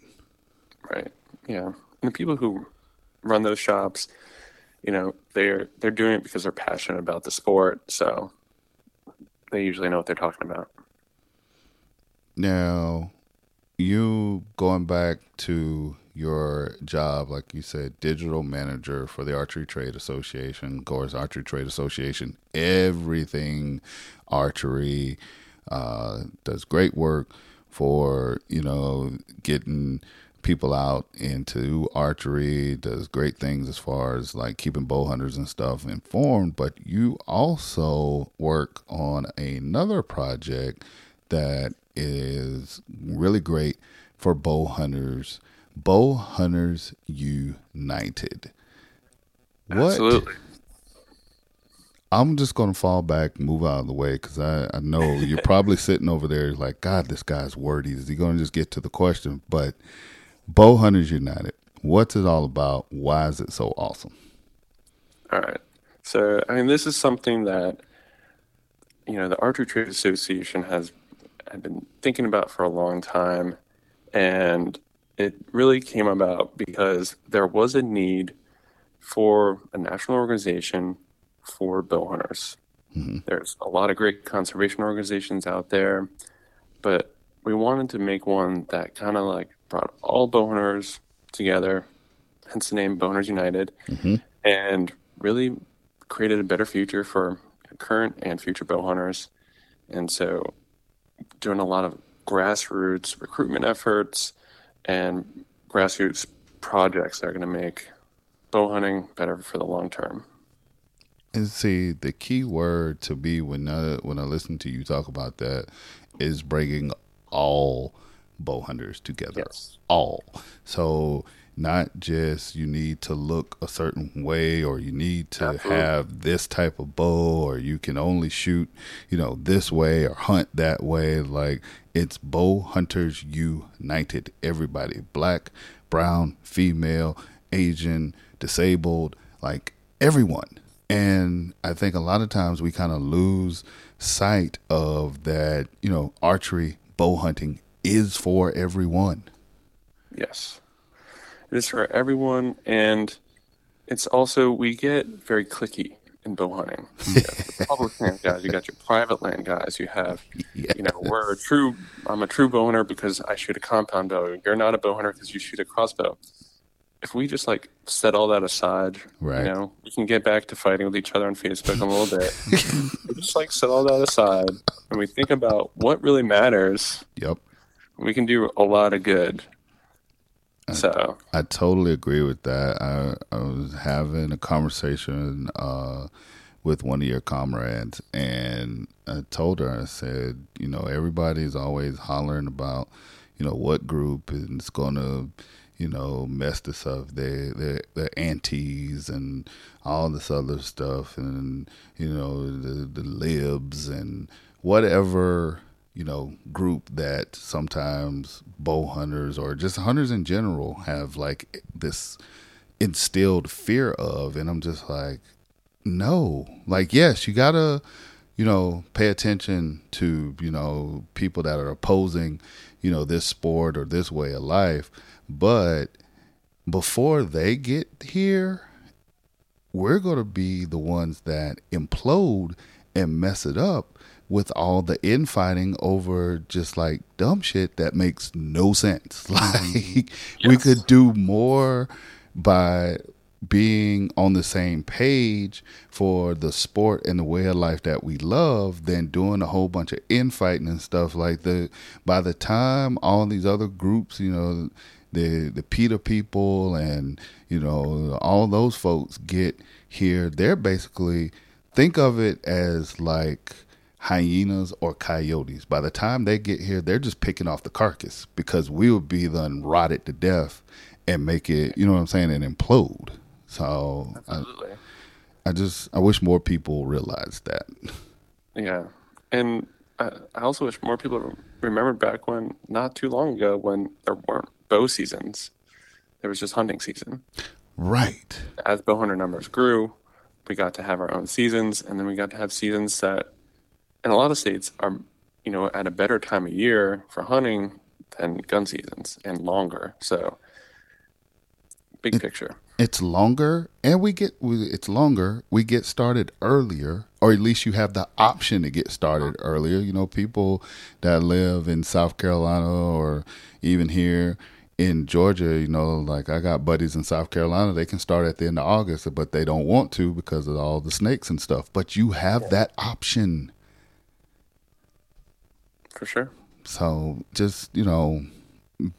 Right. Yeah. And the people who run those shops, you know, they're, they're doing it because they're passionate about the sport. So they usually know what they're talking about. Now, you going back to your job, like you said, digital manager for the Archery Trade Association, of course, Archery Trade Association, everything archery, uh, does great work for, you know, getting people out into archery, does great things as far as like keeping bow hunters and stuff informed. But you also work on another project that is really great for bow hunters, Bowhunters United. What? Absolutely. I'm just going to fall back, move out of the way, because I, I know you're probably sitting over there like, God, this guy's wordy. Is he going to just get to the question? But Bowhunters United, what's it all about? Why is it so awesome? All right. So, I mean, this is something that, you know, the Archery Trade Association has had been thinking about for a long time. And it really came about because there was a need for a national organization for bow hunters. Mm-hmm. There's a lot of great conservation organizations out there, but we wanted to make one that kind of like brought all bow hunters together, hence the name Bowhunters United, mm-hmm. and really created a better future for current and future bow hunters. And so doing a lot of grassroots recruitment efforts and grassroots projects that are going to make bow hunting better for the long term. And see, the key word to me when I, when I listen to you talk about that is bringing all bow hunters together. Yes. All. So not just you need to look a certain way, or you need to Absolutely. Have this type of bow, or you can only shoot, you know, this way or hunt that way. Like, it's Bow Hunters United. Everybody, black, brown, female, Asian, disabled, like everyone. And I think a lot of times we kind of lose sight of that, you know, archery, bow hunting is for everyone. Yes. It is for everyone, and it's also, we get very clicky in bow hunting. You have the public land guys, you got your private land guys, you have, yes. you know, we're a true, I'm a true bow hunter because I shoot a compound bow. You're not a bow hunter because you shoot a crossbow. If we just like set all that aside, right. you know, we can get back to fighting with each other on Facebook in a little bit. We just like set all that aside, and we think about what really matters. Yep. We can do a lot of good. I, so I totally agree with that. I, I was having a conversation uh, with one of your comrades, and I told her, I said, you know, everybody's always hollering about, you know, what group is going to, you know, mess this up. They, they, they're antis and all this other stuff, and, you know, the, the libs and whatever, you know, group that sometimes bow hunters or just hunters in general have like this instilled fear of. And I'm just like, no, like, yes, you gotta, you know, pay attention to, you know, people that are opposing, you know, this sport or this way of life. But before they get here, we're going to be the ones that implode and mess it up with all the infighting over just like dumb shit that makes no sense. Like, yes. We could do more by being on the same page for the sport and the way of life that we love than doing a whole bunch of infighting and stuff. Like, the by the time all these other groups, you know, the the PETA people and, you know, all those folks get here, they're basically, think of it as like hyenas or coyotes. By the time they get here, they're just picking off the carcass, because we would be then rotted to death and make it, you know what I'm saying, and implode. So I, I just, I wish more people realized that. Yeah. And I, I also wish more people remembered back when, not too long ago, when there weren't bow seasons, there was just hunting season. Right. As bow hunter numbers grew, we got to have our own seasons, and then we got to have seasons that in a lot of states are, you know, at a better time of year for hunting than gun seasons, and longer. So big it, picture. It's longer, and we get, it's longer. We get started earlier, or at least you have the option to get started earlier. You know, people that live in South Carolina or even here in Georgia, you know, like I got buddies in South Carolina, they can start at the end of August, but they don't want to because of all the snakes and stuff. But you have that option. For sure. So just, you know,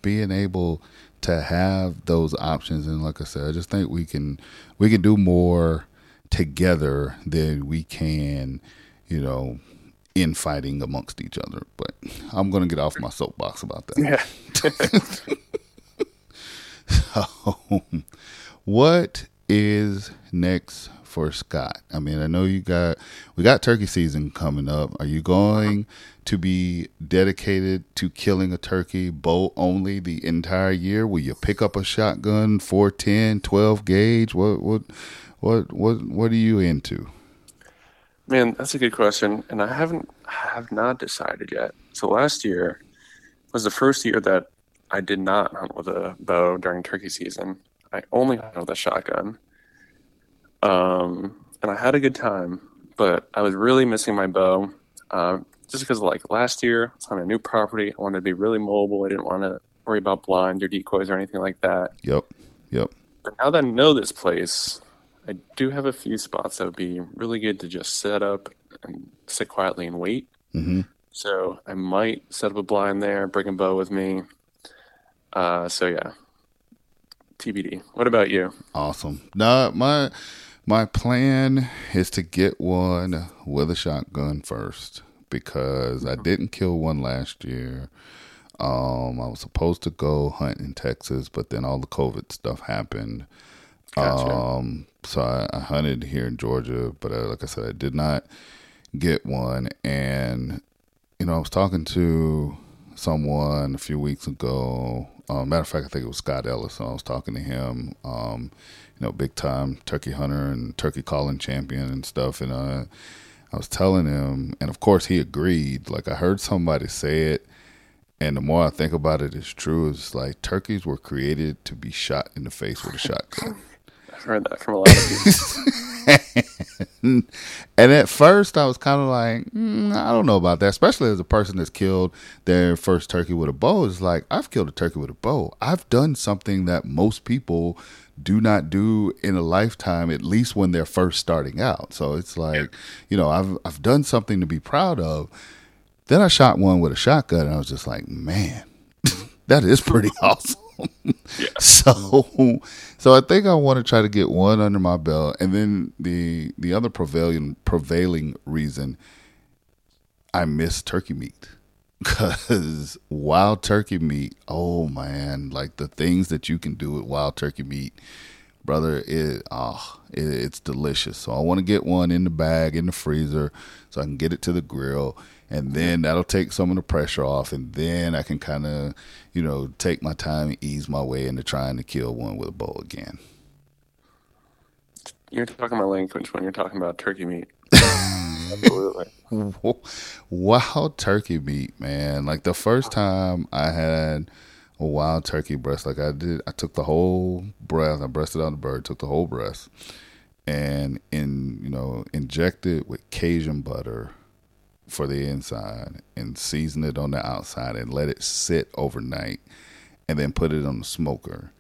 being able to have those options, and like I said, I just think we can we can do more together than we can, you know, infighting amongst each other. But I'm gonna get off my soapbox about that. Yeah. So, what is next for Scott? I mean, I know you got we got turkey season coming up. Are you going to be dedicated to killing a turkey bow only the entire year? Will you pick up a shotgun, four ten, twelve gauge? What what what what what are you into? Man, that's a good question, and I haven't have not decided yet. So last year was the first year that I did not hunt with a bow during turkey season. I only hunted with a shotgun, um, and I had a good time, but I was really missing my bow, um, just because, like, last year I was on a new property. I wanted to be really mobile. I didn't want to worry about blinds or decoys or anything like that. Yep, yep. But now that I know this place, I do have a few spots that would be really good to just set up and sit quietly and wait. Mm-hmm. So I might set up a blind there, bring a bow with me. Uh, so yeah, T B D. What about you? Awesome. Now my my plan is to get one with a shotgun first, because mm-hmm. I didn't kill one last year. Um, I was supposed to go hunt in Texas, but then all the COVID stuff happened. Gotcha. Um, so I, I hunted here in Georgia, but I, like I said, I did not get one. And, you know, I was talking to someone a few weeks ago. Um, matter of fact, I think it was Scott Ellis. I was talking to him, um, you know, big time turkey hunter and turkey calling champion and stuff. And I, I was telling him, and of course he agreed. Like, I heard somebody say it, and the more I think about it, it's true. It's like turkeys were created to be shot in the face with a shotgun. Heard that from a lot of people. and, and at first I was kind of like, mm, I don't know about that, especially as a person that's killed their first turkey with a bow. It's like, I've killed a turkey with a bow. I've done something that most people do not do in a lifetime, at least when they're first starting out. So it's like, you know, I've I've done something to be proud of. Then I shot one with a shotgun, and I was just like, man, that is pretty awesome. Yeah. So, so I think I want to try to get one under my belt, and then the the other prevailing prevailing reason, I miss turkey meat, because wild turkey meat, oh man, like the things that you can do with wild turkey meat, brother, it ah, oh, it, it's delicious. So I want to get one in the bag in the freezer, so I can get it to the grill. And then that'll take some of the pressure off. And then I can kind of, you know, take my time and ease my way into trying to kill one with a bow again. You're talking my language when you're talking about turkey meat. Absolutely. Wild turkey meat, man. Like the first time I had a wild turkey breast, like I did, I took the whole breast. I breasted out the bird, took the whole breast, and in you know injected with Cajun butter for the inside, and seasoned it on the outside, and let it sit overnight, and then put it on the smoker.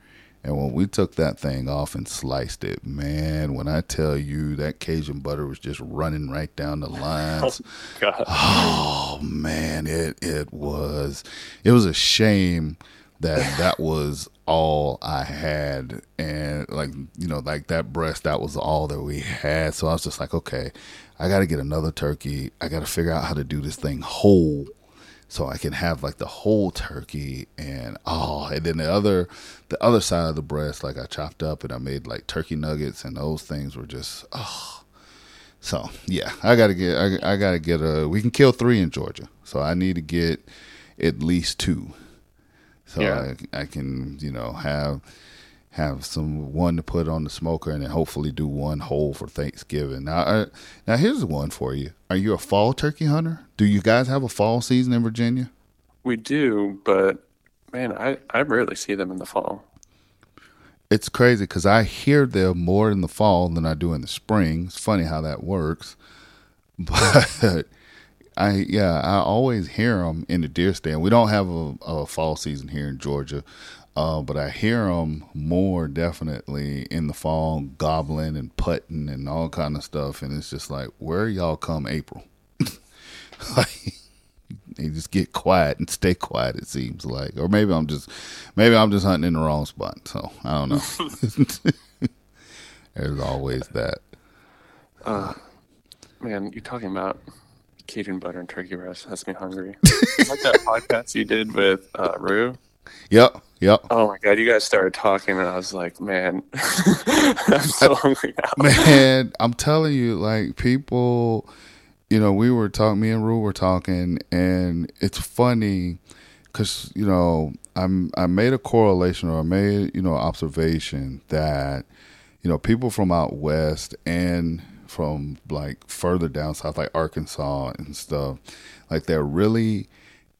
And when we took that thing off and sliced it, man, when I tell you that Cajun butter was just running right down the lines. Oh, God. Oh man, it it was it was a shame that that was all I had, and like you know, like that breast, that was all that we had. So I was just like, okay, I got to get another turkey. I got to figure out how to do this thing whole, so I can have like the whole turkey. And oh, and then the other, the other side of the breast, like I chopped up and I made like turkey nuggets, and those things were just oh. So yeah, I gotta get, I, I gotta get a. We can kill three in Georgia, so I need to get at least two, so yeah. I, I can you know have have some one to put on the smoker, and then hopefully do one whole for Thanksgiving. Now, I, now here's one for you. Are you a fall turkey hunter? Do you guys have a fall season in Virginia? We do, but man, I, I rarely see them in the fall. It's crazy because I hear them more in the fall than I do in the spring. It's funny how that works. But I yeah, I always hear them in the deer stand. We don't have a, a fall season here in Georgia. Uh, but I hear them more definitely in the fall, gobbling and putting and all kind of stuff. And it's just like, where y'all come April? Like, they just get quiet and stay quiet, it seems like. Or maybe I'm just maybe I'm just hunting in the wrong spot. So I don't know. There's always that. Uh, man, you're talking about Cajun butter and turkey breast. That's me hungry. Like that podcast you did with uh, Rue. Yep. Yep. Oh my God! You guys started talking, and I was like, "Man, I'm so hungry now." Man, I'm telling you, like people, you know, we were talking. Me and Rue were talking, and it's funny because you know, I'm I made a correlation, or I made you know observation that you know people from out west and from like further down south, like Arkansas and stuff, like they're really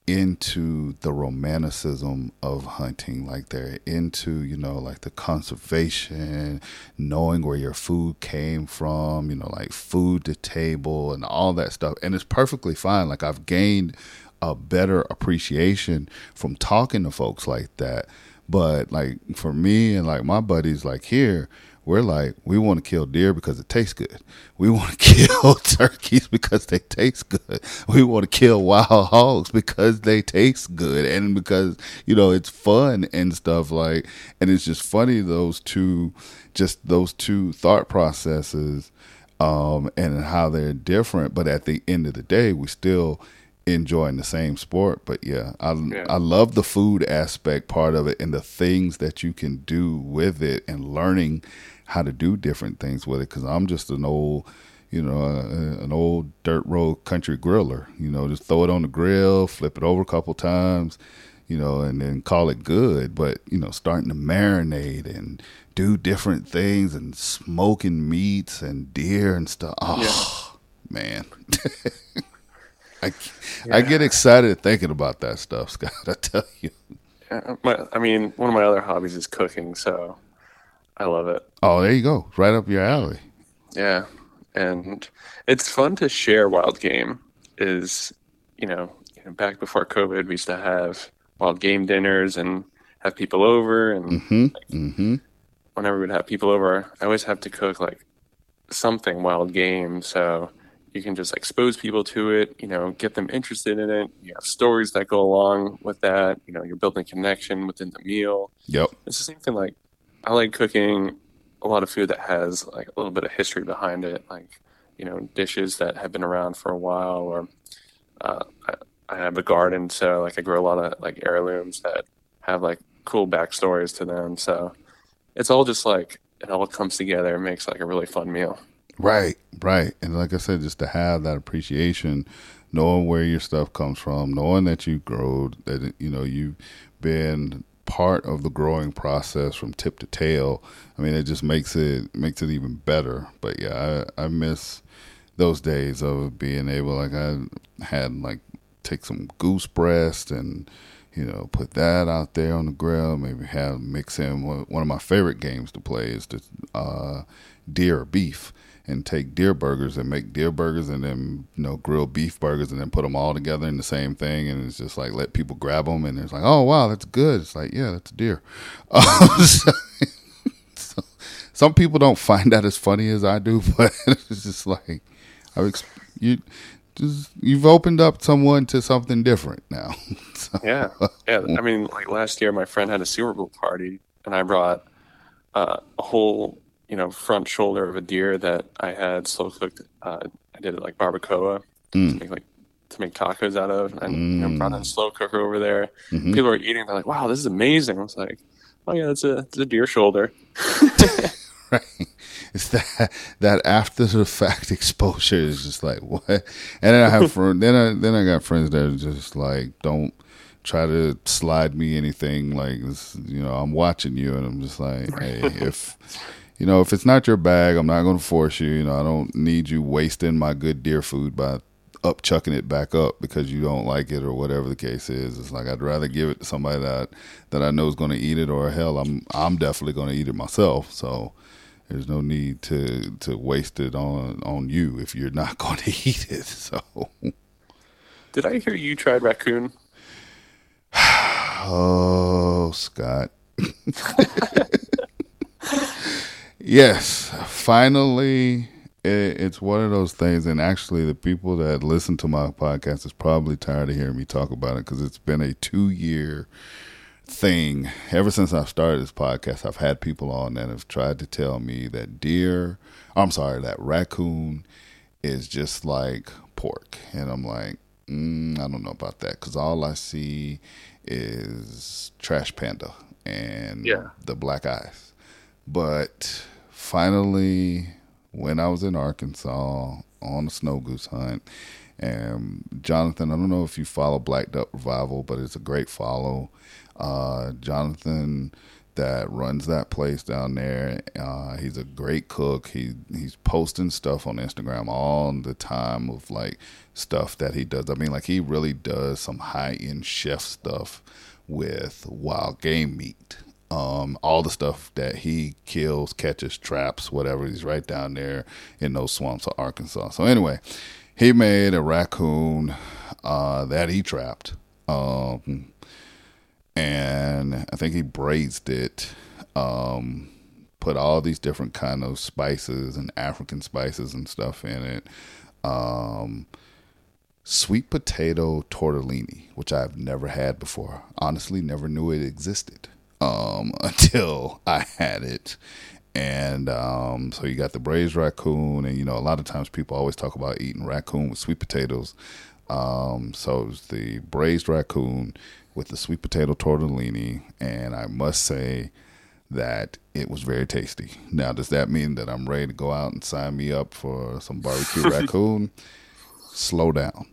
into the romanticism of hunting. Like they're into you know like the conservation, knowing where your food came from, you know like food to table and all that stuff. And it's perfectly fine. Like I've gained a better appreciation from talking to folks like that. But like for me and like my buddies like here, we're like, we want to kill deer because it tastes good. We want to kill turkeys because they taste good. We want to kill wild hogs because they taste good, and because, you know, it's fun and stuff like. And it's just funny, those two, just those two thought processes um, and how they're different. But at the end of the day, we still enjoying the same sport. But yeah, I yeah. I love the food aspect part of it, and the things that you can do with it, and learning how to do different things with it. Because I'm just an old, you know, uh, an old dirt road country griller. You know, just throw it on the grill, flip it over a couple times, you know, and then call it good. But you know, starting to marinate and do different things, and smoking meats and deer and stuff. Oh yeah. Man. I, yeah. I get excited thinking about that stuff, Scott, I tell you. Yeah, my, I mean, one of my other hobbies is cooking, so I love it. Oh, there you go. Right up your alley. Yeah. And it's fun to share wild game. Is, you know, back before COVID, we used to have wild game dinners and have people over. And mm-hmm. Like, mm-hmm. whenever we'd have people over, I always have to cook, like, something wild game, so you can just expose people to it, you know, get them interested in it. You have stories that go along with that. You know, you're building a connection within the meal. Yep. It's the same thing. Like, I like cooking a lot of food that has like a little bit of history behind it. Like, you know, dishes that have been around for a while, or uh, I, I have a garden. So like I grow a lot of like heirlooms that have like cool backstories to them. So it's all just like, it all comes together and makes like a really fun meal. Right, right. And like I said, just to have that appreciation, knowing where your stuff comes from, knowing that you growed, that, you know, you've been part of the growing process from tip to tail. I mean, it just makes it makes it even better. But yeah, I, I miss those days of being able, like I had like take some goose breast and, you know, put that out there on the grill, maybe have mix in one, one of my favorite games to play is the uh, deer or beef, and take deer burgers and make deer burgers and then, you know, grill beef burgers and then put them all together in the same thing. And it's just like, let people grab them. And it's like, oh, wow, that's good. It's like, yeah, that's a deer. Um, so, so, some people don't find that as funny as I do, but it's just like, I've ex- you just, you've opened up someone to something different now. So, yeah. Yeah. I mean, like last year, my friend had a Super Bowl party and I brought uh, a whole, you know, front shoulder of a deer that I had slow cooked. Uh, I did it like barbacoa mm. to make like to make tacos out of, and mm. you know, brought a slow cooker over there. Mm-hmm. People were eating. They're like, "Wow, this is amazing!" I was like, "Oh yeah, that's a that's a deer shoulder." Right? It's that that after the fact exposure is just like what? And then I have friend, then I then I got friends that are just like don't try to slide me anything like this, you know, I'm watching you, and I'm just like, hey, if. You know, if it's not your bag, I'm not going to force you. You know, I don't need you wasting my good deer food by up chucking it back up because you don't like it or whatever the case is. It's like I'd rather give it to somebody that that I know is going to eat it, or hell, I'm I'm definitely going to eat it myself. So there's no need to to waste it on on you if you're not going to eat it. So did I hear you tried raccoon? Oh, Scott. Yes, finally, it, it's one of those things. And actually, the people that listen to my podcast is probably tired of hearing me talk about it because it's been a two-year thing. Ever since I've started this podcast, I've had people on that have tried to tell me that deer, I'm sorry, that raccoon is just like pork. And I'm like, mm, I don't know about that because all I see is Trash Panda and yeah. the black eyes. But finally, when I was in Arkansas on a snow goose hunt, and Jonathan, I don't know if you follow Black Duck Revival, but it's a great follow. Uh, Jonathan that runs that place down there, uh, he's a great cook. He he's posting stuff on Instagram all the time of like stuff that he does. I mean, like he really does some high-end chef stuff with wild game meat. Um, all the stuff that he kills, catches, traps, whatever. He's right down there in those swamps of Arkansas. So anyway, he made a raccoon uh, that he trapped. Um, and I think he braised it, um, put all these different kind of spices and African spices and stuff in it. Um, sweet potato tortellini, which I've never had before. Honestly, never knew it existed. Um, until I had it. And um, so you got the braised raccoon, and you know, a lot of times people always talk about eating raccoon with sweet potatoes. Um, so it was the braised raccoon with the sweet potato tortellini, and I must say that it was very tasty. Now, does that mean that I'm ready to go out and sign me up for some barbecue raccoon? Slow down.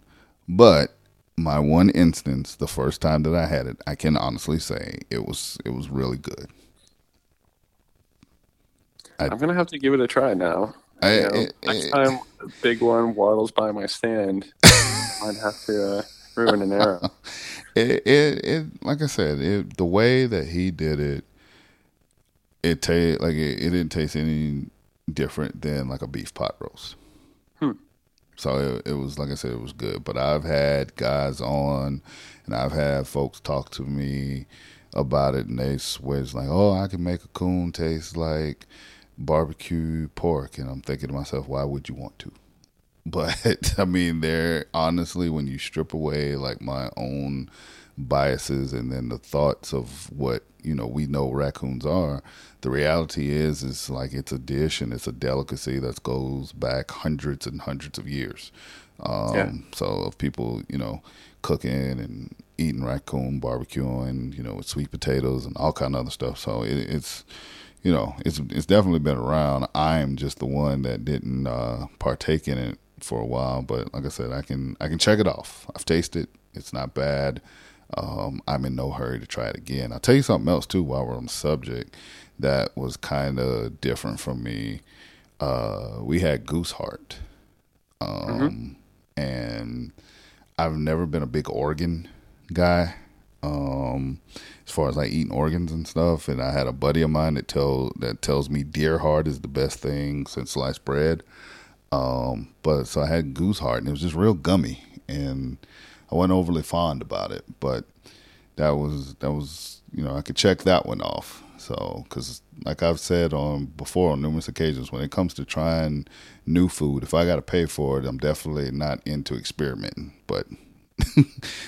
But my one instance, the first time that I had it, I can honestly say it was it was really good. I, I'm gonna have to give it a try now. I, you know, it, next it, time a big one waddles by my stand, I'd have to uh, ruin an arrow. It, it it like I said, it, the way that he did it, it ta- like it, it didn't taste any different than like a beef pot roast. Hmm. So it, it was, like I said, it was good. But I've had guys on, and I've had folks talk to me about it, and they swear it's like, oh, I can make a coon taste like barbecue pork. And I'm thinking to myself, why would you want to? But, I mean, they're honestly, when you strip away, like, my own biases and then the thoughts of what, you know, we know raccoons are, the reality is is like it's a dish and it's a delicacy that goes back hundreds and hundreds of years. Um yeah. So of people, you know, cooking and eating raccoon, barbecuing, you know, with sweet potatoes and all kind of other stuff. So it, it's you know it's it's definitely been around. I'm just the one that didn't uh partake in it for a while, but like I said, I can I can check it off. I've tasted it. It's not bad. Um, I'm in no hurry to try it again. I'll tell you something else too while we're on the subject that was kind of different from me. Uh, we had goose heart Um, mm-hmm. And I've never been a big organ guy, um, as far as like eating organs and stuff. And I had a buddy of mine that tell that tells me deer heart is the best thing since sliced bread. Um, but so I had goose heart, and it was just real gummy, and I wasn't overly fond about it. But that was that was you know I could check that one off. So, because like I've said on before on numerous occasions, when it comes to trying new food, if I got to pay for it, I'm definitely not into experimenting. But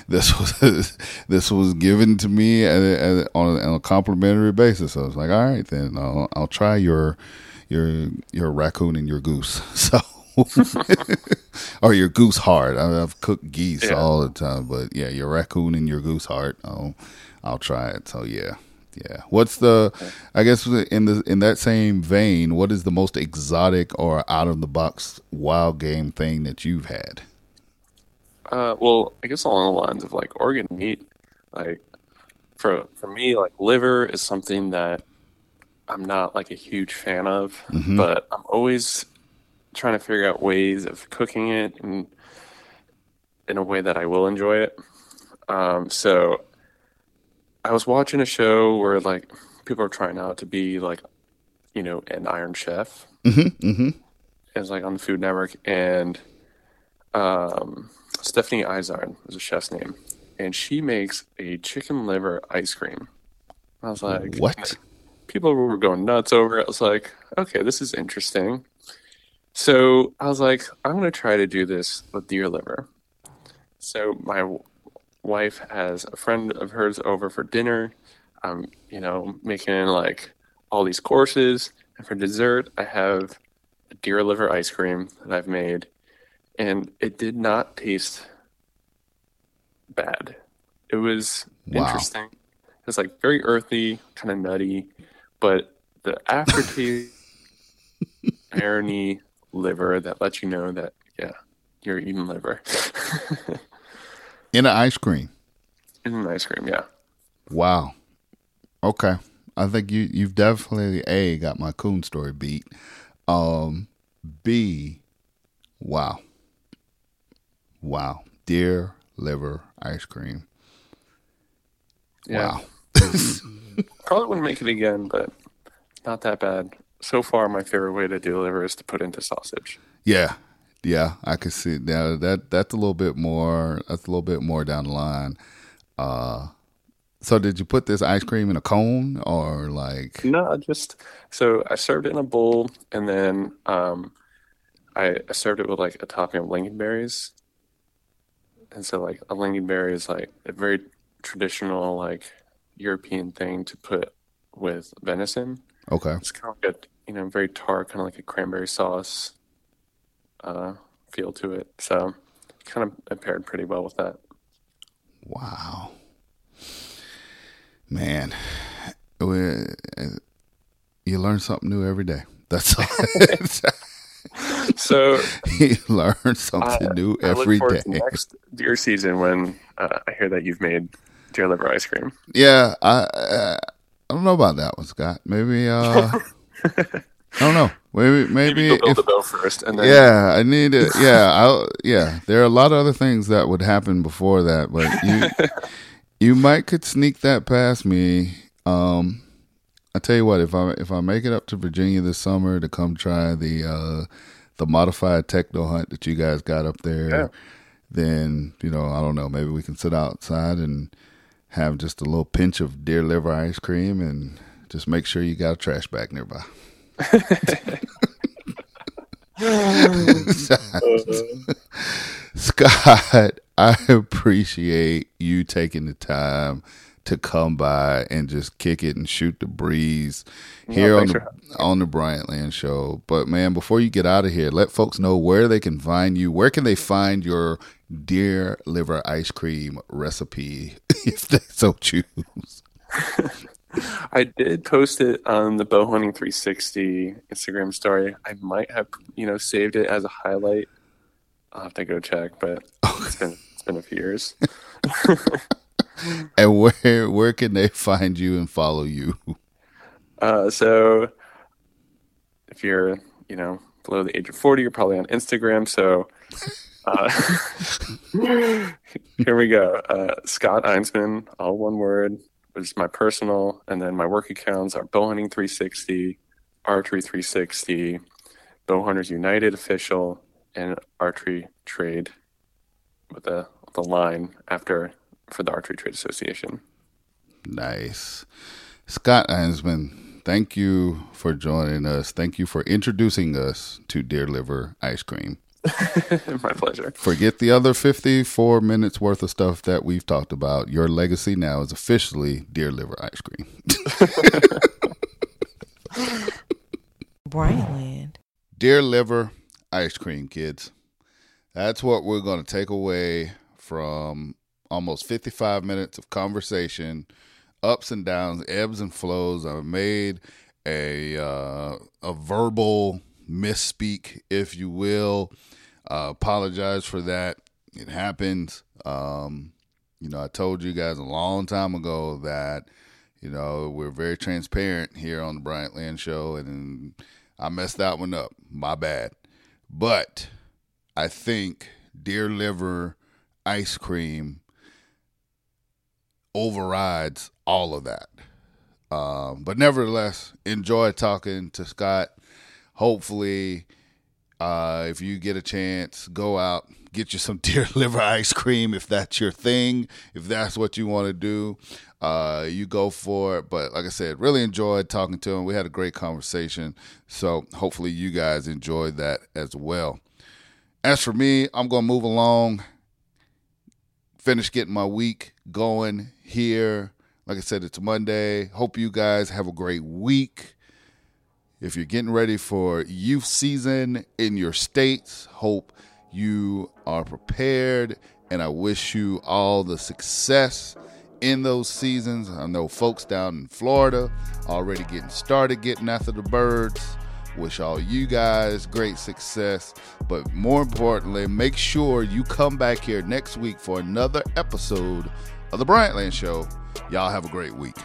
this was this was given to me at, at, on, on a complimentary basis. So I was like, all right, then I'll, I'll try your your your raccoon and your goose. So. Or your goose heart. I, I've cooked geese yeah. all the time, but yeah, your raccoon and your goose heart. I'll, I'll try it. So yeah. Yeah. What's the, I guess in the, in that same vein, what is the most exotic or out of the box wild game thing that you've had? Uh, well, I guess along the lines of like organ meat, like for, for me, like liver is something that I'm not like a huge fan of, mm-hmm. but I'm always trying to figure out ways of cooking it in, in a way that I will enjoy it. Um, so I was watching a show where like people are trying out to be like, you know, an Iron Chef. Mm-hmm, mm-hmm. It was like on the Food Network, and um, Stephanie Izarn was the chef's name, and she makes a chicken liver ice cream. I was like, what? People were going nuts over it. I was like, okay, this is interesting. So I was like, I'm going to try to do this with deer liver. So my wife has a friend of hers over for dinner. I'm, you know, making like all these courses, and for dessert, I have a deer liver ice cream that I've made, and it did not taste bad. It was wow. interesting. It was like very earthy, kind of nutty, but the aftertaste, irony liver that lets you know that yeah, you're eating liver. In an ice cream. In an ice cream, yeah. Wow. Okay. I think you, you've definitely, A, got my coon story beat. Um, B, wow. Wow. Deer, liver, ice cream. Yeah. Wow. Probably wouldn't make it again, but not that bad. So far, my favorite way to do liver is to put into sausage. Yeah. Yeah, I could see now that that's a little bit more. That's a little bit more down the line. Uh, so, did you put this ice cream in a cone or like? No, just so I served it in a bowl, and then um, I served it with like a topping of lingonberries. And so, like a lingonberry is like a very traditional like European thing to put with venison. Okay, it's kind of like a, you know, very tart, kind of like a cranberry sauce. Uh, feel to it. So kind of paired pretty well with that. Wow. Man, we, you learn something new every day. That's all. So you learn something I, new every I look day. To next deer season when uh, I hear that you've made deer liver ice cream. Yeah. I, I, I don't know about that one, Scott. Maybe, uh, I don't know. Maybe, maybe, maybe build if, a bow first, and then yeah, I need it. Yeah, I'll, yeah. There are a lot of other things that would happen before that, but you, you might could sneak that past me. Um, I tell you what, if I if I make it up to Virginia this summer to come try the uh, the modified techno hunt that you guys got up there, yeah. then you know I don't know. Maybe we can sit outside and have just a little pinch of deer liver ice cream, and just make sure you got a trash bag nearby. Scott, I appreciate you taking the time to come by and just kick it and shoot the breeze here no, on the sure. on the Bryantland Show. But man, before you get out of here, let folks know where they can find you. Where can they find your deer liver ice cream recipe if they so choose? I did post it on the Bowhunting three sixty Instagram story. I might have, you know, saved it as a highlight. I'll have to go check, but it's been it's been a few years. And where where can they find you and follow you? Uh, so if you're, you know, below the age of forty, you're probably on Instagram. So Uh, here we go. Uh, Scott Einsmann, all one word, was my personal, and then my work accounts are Bowhunting three sixty, Archery three sixty, Bowhunters United official, and Archery Trade with the the line after for the Archery Trade Association. Nice. Scott Einsmann, thank you for joining us. Thank you for introducing us to deer liver ice cream. My pleasure. Forget the other fifty-four minutes worth of stuff that we've talked about. Your legacy now is officially deer liver ice cream. Brightland. Deer liver ice cream, kids. That's what we're going to take away from almost fifty-five minutes of conversation, ups and downs, ebbs and flows. I made a uh, a verbal misspeak, if you will. Uh, apologize for that. It happens. Um, you know, I told you guys a long time ago that, you know, we're very transparent here on the Bryant Land Show, and I messed that one up. My bad. But I think deer liver ice cream overrides all of that. Um, but nevertheless, enjoy talking to Scott. Hopefully, uh, if you get a chance, go out, get you some deer liver ice cream if that's your thing, if that's what you want to do. Uh, you go for it. But like I said, really enjoyed talking to him. We had a great conversation. So hopefully you guys enjoyed that as well. As for me, I'm going to move along, finish getting my week going here. Like I said, it's Monday. Hope you guys have a great week. If you're getting ready for youth season in your states, hope you are prepared, and I wish you all the success in those seasons. I know folks down in Florida already getting started getting after the birds. Wish all you guys great success, but more importantly, make sure you come back here next week for another episode of The Bryant Land Show. Y'all have a great week.